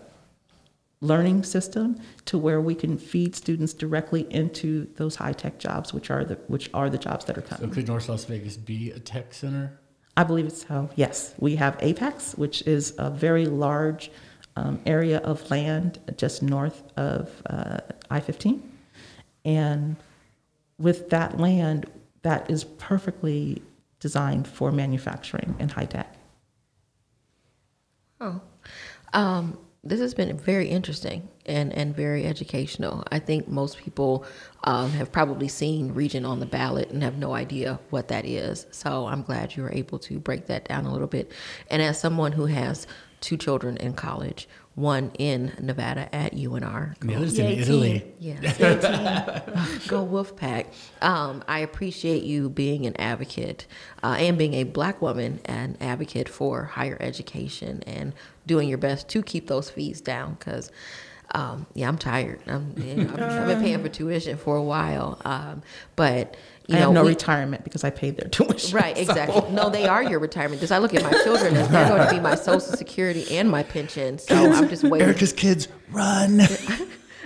learning system, to where we can feed students directly into those high-tech jobs, which are the which are the jobs that are coming. So could North Las Vegas be a tech center? I believe it's so, yes. We have Apex, which is a very large um, area of land just north of uh, I fifteen. And with that land, that is perfectly designed for manufacturing and high-tech. Oh. Um. This has been very interesting and, and very educational. I think most people um, have probably seen region on the ballot and have no idea what that is. So I'm glad you were able to break that down a little bit. And as someone who has two children in college, one in Nevada at U N R. The other's in Italy. Yeah, go Wolfpack. Um, I appreciate you being an advocate uh, and being a Black woman and advocate for higher education, and doing your best to keep those fees down, because um, yeah, I'm tired. I'm, you know, I've been paying for tuition for a while, um, but. You I know, have no we, retirement, because I paid their tuition. Right, exactly. So. No, they are your retirement, because I look at my children as they're going to be my Social Security and my pension. So I'm just waiting. Erica's kids, run.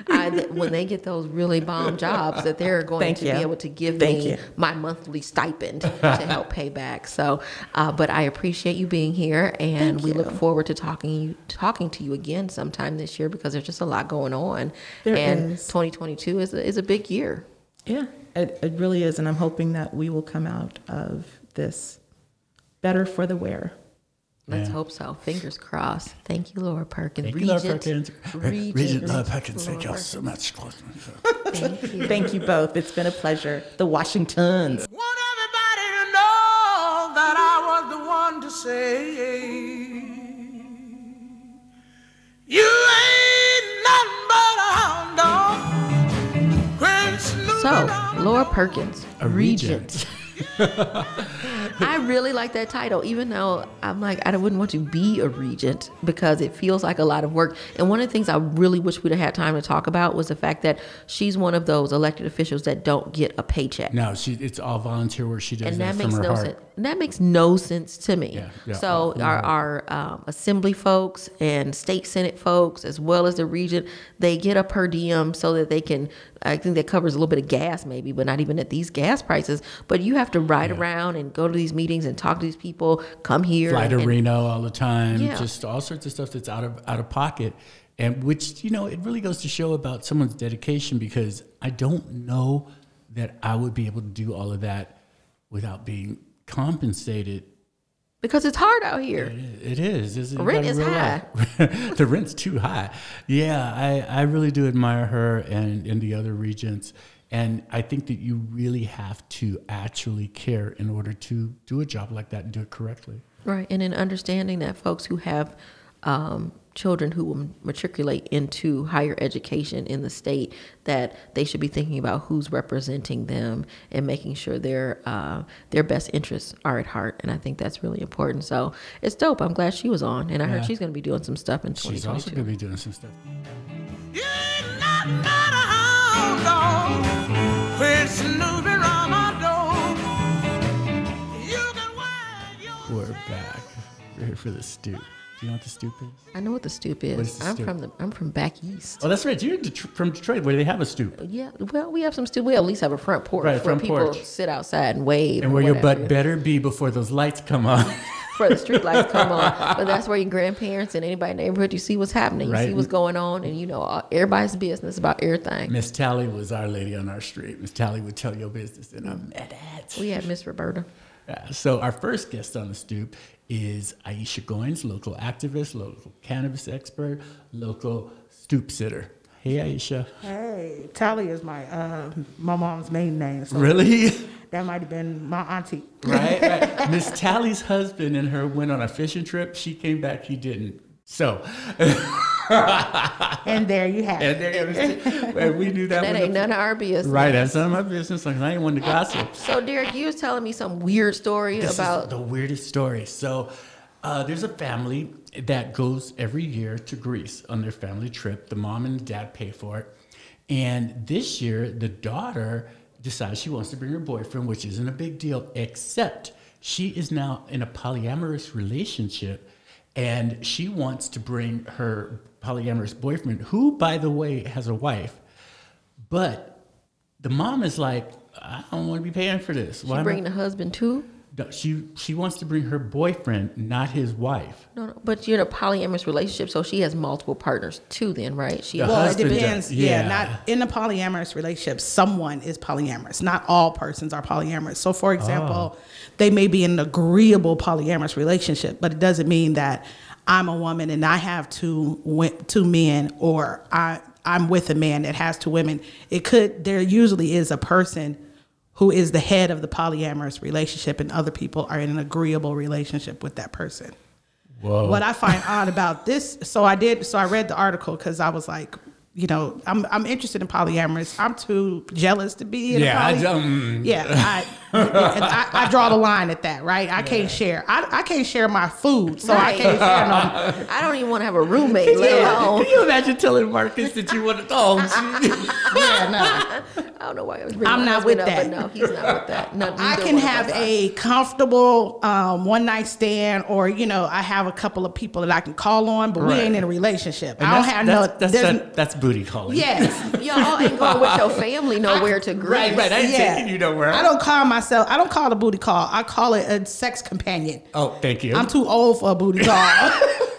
I, when they get those really bomb jobs, that they're going Thank to you. be able to give Thank me you. my monthly stipend to help pay back. So, uh, but I appreciate you being here, and Thank we you. look forward to talking talking to you again sometime this year, because there's just a lot going on. There and is. twenty twenty-two is a, is a big year. Yeah. It, it really is, and I'm hoping that we will come out of this better for the wear. Yeah. Let's hope so. Fingers crossed. Thank you, Laura Perkins. Thank Regent, you, Laura Perkins. Regent, Regent Laura Perkins, thank y'all so much. Thank you. Thank you both. It's been a pleasure. The Washingtons. Want everybody to know that I was the one to say you ain't nothing but a hound dog. Prince Lula. Laura Perkins, a regent. I really like that title, even though I'm like, I wouldn't want to be a regent, because it feels like a lot of work. And one of the things I really wish we'd have had time to talk about was the fact that she's one of those elected officials that don't get a paycheck. No, she it's all volunteer work. She does and that, that makes from her no heart. Sense. And that makes no sense to me. Yeah, yeah, so yeah. our, our um, assembly folks and state senate folks, as well as the regent, they get a per diem so that they can, I think that covers a little bit of gas maybe, but not even at these gas prices. But you have to ride yeah. around and go to these meetings and talk to these people, come here. Fly to and, Reno all the time, yeah. just all sorts of stuff that's out of out of pocket. And which, you know, it really goes to show about someone's dedication, because I don't know that I would be able to do all of that without being compensated. Because it's hard out here. It is. It is. The rent is high. The rent's too high. Yeah, I, I really do admire her and, and the other regents. And I think that you really have to actually care in order to do a job like that and do it correctly. Right. And in understanding that folks who have um, children who will matriculate into higher education in the state, that they should be thinking about who's representing them and making sure their uh, their best interests are at heart. And I think that's really important. So it's dope. I'm glad she was on. And I yeah. heard she's going to be doing some stuff in twenty twenty-two. She's also going to be doing some stuff. You're not matter how long. We're back. We're here for the stoop. Do you know what the stoop is? I know what the stoop is. What is the I'm stoop? from the I'm from back east. Oh, that's right. You're from Detroit, where they have a stoop. Yeah. Well, we have some stoop. We at least have a front porch right, where front people porch. sit outside and wave. And where your butt better be before those lights come on. before the street lights come on. But that's where your grandparents and anybody in the neighborhood, you see what's happening. You right. see what's going on. And, you know, everybody's business about everything. Miss Tally was our lady on our street. Miss Tally would tell your business in a minute. We had Miss Roberta. Yeah. So our first guest on the stoop is Aisha Goins, local activist, local cannabis expert, local stoop sitter. Hey, Aisha. Hey. Tally is my uh, my mom's maiden name. So really? That might have been my auntie. Right, right. Miss Tally's husband and her went on a fishing trip. She came back. He didn't. So. And there you have and there it. And we knew that. That ain't the, none of our business. Right. That's none of my business. Like, I ain't one to gossip. So, Derek, you was telling me some weird story this about. Is the weirdest story. So, uh, there's a family that goes every year to Greece on their family trip. The mom and the dad pay for it. And this year, the daughter decides she wants to bring her boyfriend, which isn't a big deal, except she is now in a polyamorous relationship, and she wants to bring her polyamorous boyfriend, who, by the way, has a wife. But the mom is like, I don't want to be paying for this. Why she bring the husband, too? No, she she wants to bring her boyfriend, not his wife. No, no, but you're in a polyamorous relationship, so she has multiple partners too. Then, right? She well, it depends. Yeah. yeah, not in a polyamorous relationship. Someone is polyamorous. Not all persons are polyamorous. So, for example, oh. they may be in an agreeable polyamorous relationship, but it doesn't mean that I'm a woman and I have two two men, or I I'm with a man that has two women. It could there usually is a person who is the head of the polyamorous relationship, and other people are in an agreeable relationship with that person. Whoa. What I find odd about this, so I did, so I read the article because I was like, you know, I'm I'm interested in polyamorous. I'm too jealous to be in yeah, a poly. I don't. Yeah, I, and I, I draw the line at that, right? I yeah. can't share. I, I can't share my food, so right. I can't share no. I don't even want to have a roommate. Can, you, can you imagine telling Marcus that you want to? Oh, yeah, no. I don't know why I was bringing I'm not with up, that. No, he's not with that. No, I can have a comfortable um, one night stand, or you know, I have a couple of people that I can call on, but right. we ain't in a relationship. And I don't have that's, no. That's that, that's booty. Calling. Yes, y'all ain't going with your family nowhere to Greece. Right, right. I ain't yeah. taking you nowhere. I don't call myself. I don't call it a booty call. I call it a sex companion. Oh, thank you. I'm too old for a booty call.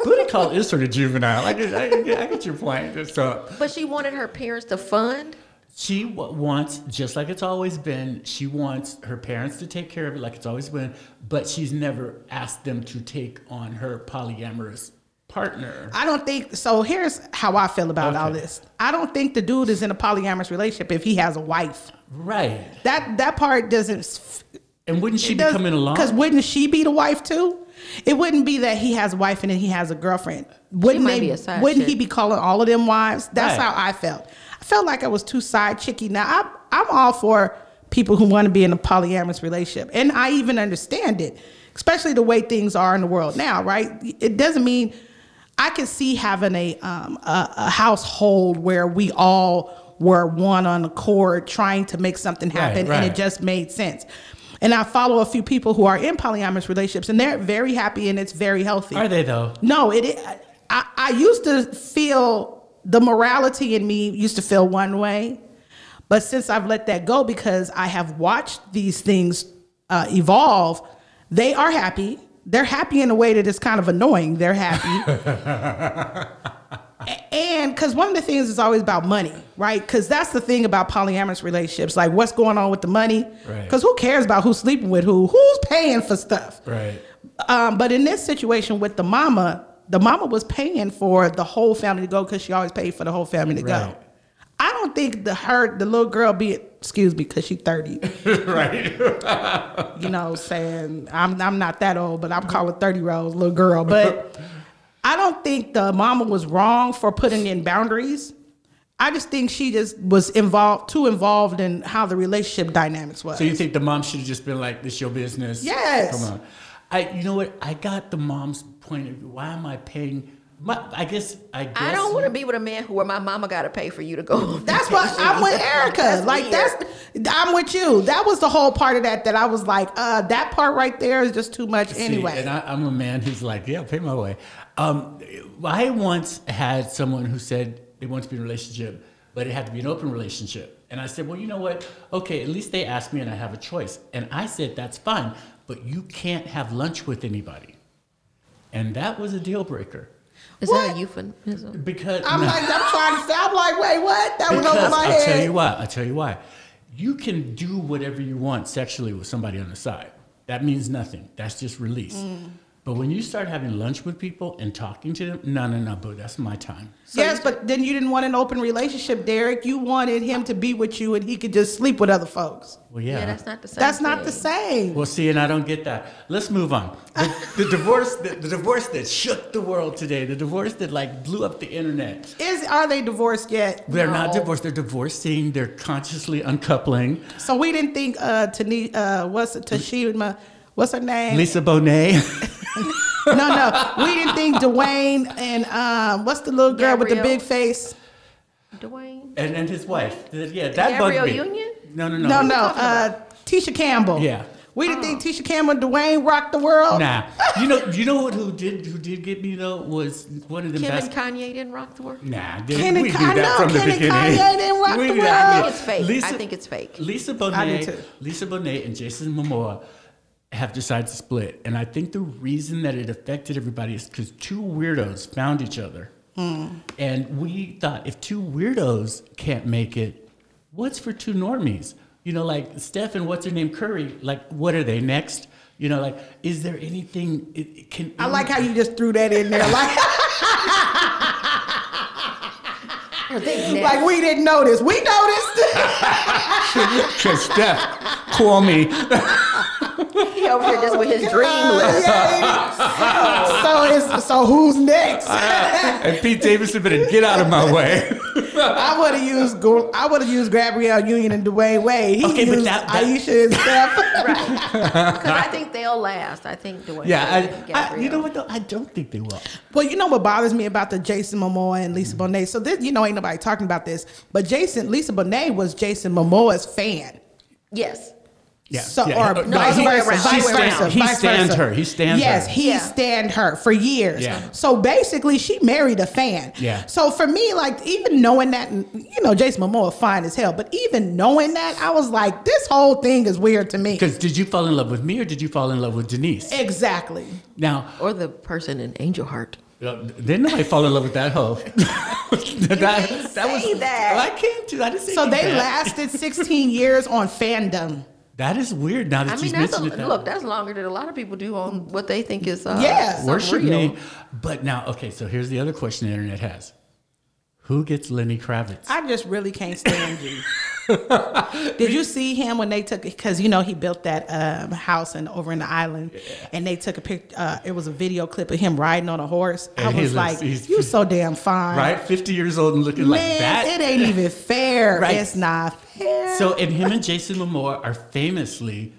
Booty call is sort of juvenile. I get, I get, I get your point. So, but she wanted her parents to fund. She wants, just like it's always been, she wants her parents to take care of it, like it's always been. But she's never asked them to take on her polyamorous partner. I don't think so. Here's how I feel about okay. all this. I don't think the dude is in a polyamorous relationship if he has a wife. Right. That that part doesn't. And wouldn't she be coming along? Because wouldn't she be the wife too? It wouldn't be that he has a wife and then he has a girlfriend. Wouldn't they, be a Wouldn't chick. he be calling all of them wives? That's right. how I felt. I felt like I was too side chicky. Now I'm I'm all for people who want to be in a polyamorous relationship, and I even understand it, especially the way things are in the world now. Right. It doesn't mean. I could see having a, um, a a household where we all were one on accord trying to make something happen, right, right. and it just made sense. And I follow a few people who are in polyamorous relationships, and they're very happy, and it's very healthy. Are they, though? No. It. I, I used to feel the morality in me used to feel one way, but since I've let that go because I have watched these things uh, evolve, they are happy. They're happy in a way that is kind of annoying. They're happy. And because one of the things is always about money, right? Because that's the thing about polyamorous relationships. Like, what's going on with the money? Because right. who cares about who's sleeping with who? Who's paying for stuff? Right. Um, but in this situation with the mama, the mama was paying for the whole family to go because she always paid for the whole family to right. go. I don't think the her, the little girl, be it, excuse me, because she's thirty. Right. You know, saying I'm I'm not that old, but I'm calling thirty-year-olds little girl. But I don't think the mama was wrong for putting in boundaries. I just think she just was involved, too involved in how the relationship dynamics was. So you think the mom should have just been like, "This your business." Yes. Come on. I, you know what? I got the mom's point of view. Why am I paying? My, I guess I guess I don't want to be with a man who where my mama got to pay for you to go. That's what I'm with Erica. That's like weird. that's I'm with you. That was the whole part of that that I was like, uh, that part right there is just too much. See, anyway. And I, I'm a man who's like, yeah, pay my way. Um, I once had someone who said they want to be in a relationship, but it had to be an open relationship. And I said, well, you know what? Okay, at least they asked me and I have a choice. And I said, that's fine, but you can't have lunch with anybody. And that was a deal breaker. Is what? That a euphemism? Because I'm no. like, I'm trying to say, I'm like, wait, what? That because was over my I'll head. I'll tell you why. I'll tell you why. You can do whatever you want sexually with somebody on the side. That means nothing. That's just release. Mm. But when you start having lunch with people and talking to them, no, no, no, boo, that's my time. So yes, but then you didn't want an open relationship, Derek. You wanted him to be with you and he could just sleep with other folks. Well, yeah. Yeah, that's not the same. That's thing. Not the same. Well, see, and I don't get that. Let's move on. The, the divorce the, the divorce that shook the world today, the divorce that, like, blew up the internet. Is Are they divorced yet? They're no. not divorced. They're divorcing. They're consciously uncoupling. So we didn't think uh, Tani, uh, what's Tashima, what's her name? Lisa Bonet. no, no, we didn't think Dwayne and um, what's the little girl Gabrielle. With the big face? Dwayne and and his wife. Yeah, that Gabrielle bugged me. Union? No, no, no, no, no. Uh, Tisha Campbell. Yeah, we didn't oh. think Tisha Campbell and Dwayne rocked the world. Nah, you know, you know who did who did get me though was one of the Ken best. Ken and Kanye didn't rock the world. Nah, did, Ken we and Knew that from Ken the beginning. And Kanye didn't rock we the world. I think it's fake. Lisa, I think it's fake. Lisa Bonet, Lisa Bonet, and Jason Momoa have decided to split. And I think the reason that it affected everybody is because two weirdos found each other. Mm. And we thought, if two weirdos can't make it, what's for two normies? You know, like Steph and what's her name, Curry, like, what are they, next? You know, like, is there anything it, it can... I like how you just threw that in there. Like, like we didn't notice. We noticed. Because Steph, call me. He over here just with his God, dream list. Yeah. So, it's, so who's next? Uh, and Pete Davidson better get out of my way. I would have used I would have used Gabrielle Union and Dwayne Wade. He okay, used that, that, Aisha and Steph. Right. Because I think they'll last. I think Dwayne yeah, Wade I, and Gabrielle. I, you know what, though? I don't think they will. Well, you know what bothers me about the Jason Momoa and Lisa mm-hmm. Bonet? So, this, you know, ain't nobody talking about this. But Jason, Lisa Bonet was Jason Momoa's fan. Yes. Yeah, so, yeah, or no, vice he, versa, vice stand, versa, he vice stand versa. her. He stands yes, her. Yes, he yeah. stand her for years. Yeah. So basically, she married a fan. Yeah. So for me, like, even knowing that, you know, Jason Momoa fine as hell, but even knowing that, I was like, this whole thing is weird to me. Because did you fall in love with me or did you fall in love with Denise? Exactly. Now, or the person in Angel Heart. Didn't nobody fall in love with that hoe? that, didn't that was. Say that. Well, I can't do. I didn't say so that. So they lasted sixteen years on fandom. That is weird. Now that I mean, you mentioned it, that look, that's longer than a lot of people do on what they think is uh, yeah, worship me. But now, okay, so here's the other question the internet has: who gets Lenny Kravitz? I just really can't stand you. Did you see him when they took? Because you know he built that um, house and over in the island, yeah. and they took a picture. Uh, it was a video clip of him riding on a horse. And I was looks, like, you so damn fine, right? Fifty years old and looking Man, like that. It ain't even fair. Right? It's not fair. So, and him and Jason Momoa are famously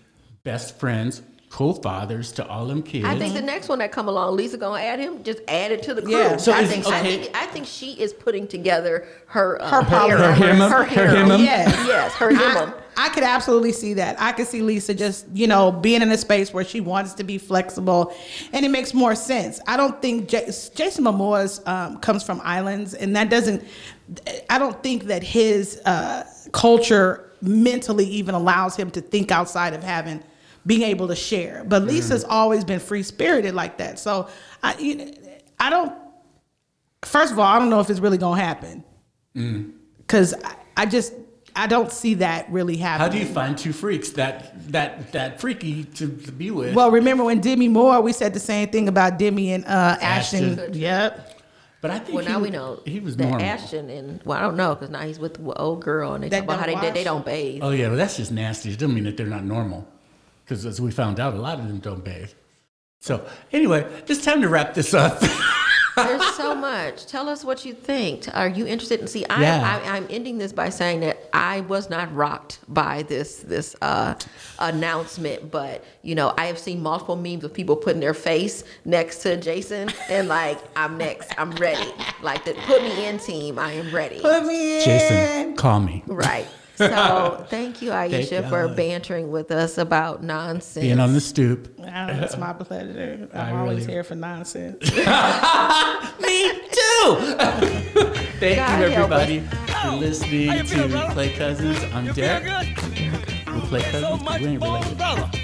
best friends, co-fathers to all them kids. I think the next one that come along, Lisa gonna add him, just add it to the crew. Yeah. So I, think, okay. I, think, I think she is putting together her... Uh, her power. Her him. Her him. Yes, yes, her him. I could absolutely see that. I could see Lisa just, you know, being in a space where she wants to be flexible, and it makes more sense. I don't think J- Jason Momoa's um, comes from islands, and that doesn't... I don't think that his uh, culture mentally even allows him to think outside of having... being able to share. But Lisa's mm-hmm. always been free-spirited like that. So I you know, I don't... First of all, I don't know if it's really going to happen. Because mm. I, I just... I don't see that really happening. How do you find two freaks that that that freaky to, to be with? Well, remember when Demi Moore, we said the same thing about Demi and uh, Ashton. Ashton. Yep. But I think well, he, now we know he was that normal. Ashton and well, I don't know because now he's with the old girl and they that talk about how they, they they don't bathe. Oh yeah, well that's just nasty. It doesn't mean that they're not normal. Because as we found out, a lot of them don't bathe. So anyway, it's time to wrap this up. There's so much. Tell us what you think. Are you interested? In, see, I, yeah. I, I'm ending this by saying that I was not rocked by this this uh, announcement. But, you know, I have seen multiple memes of people putting their face next to Jason. And like, I'm next. I'm ready. Like, the, put me in, team. I am ready. Put me in. Jason, call me. Right. So thank you, Aisha, thank for bantering with us about nonsense. Being on the stoop. Oh, it's my pleasure. I'm I always really... here for nonsense. Me too. Thank God you, everybody, for listening to Play Cousins. I'm Derek. We're Play Cousins. We ain't related.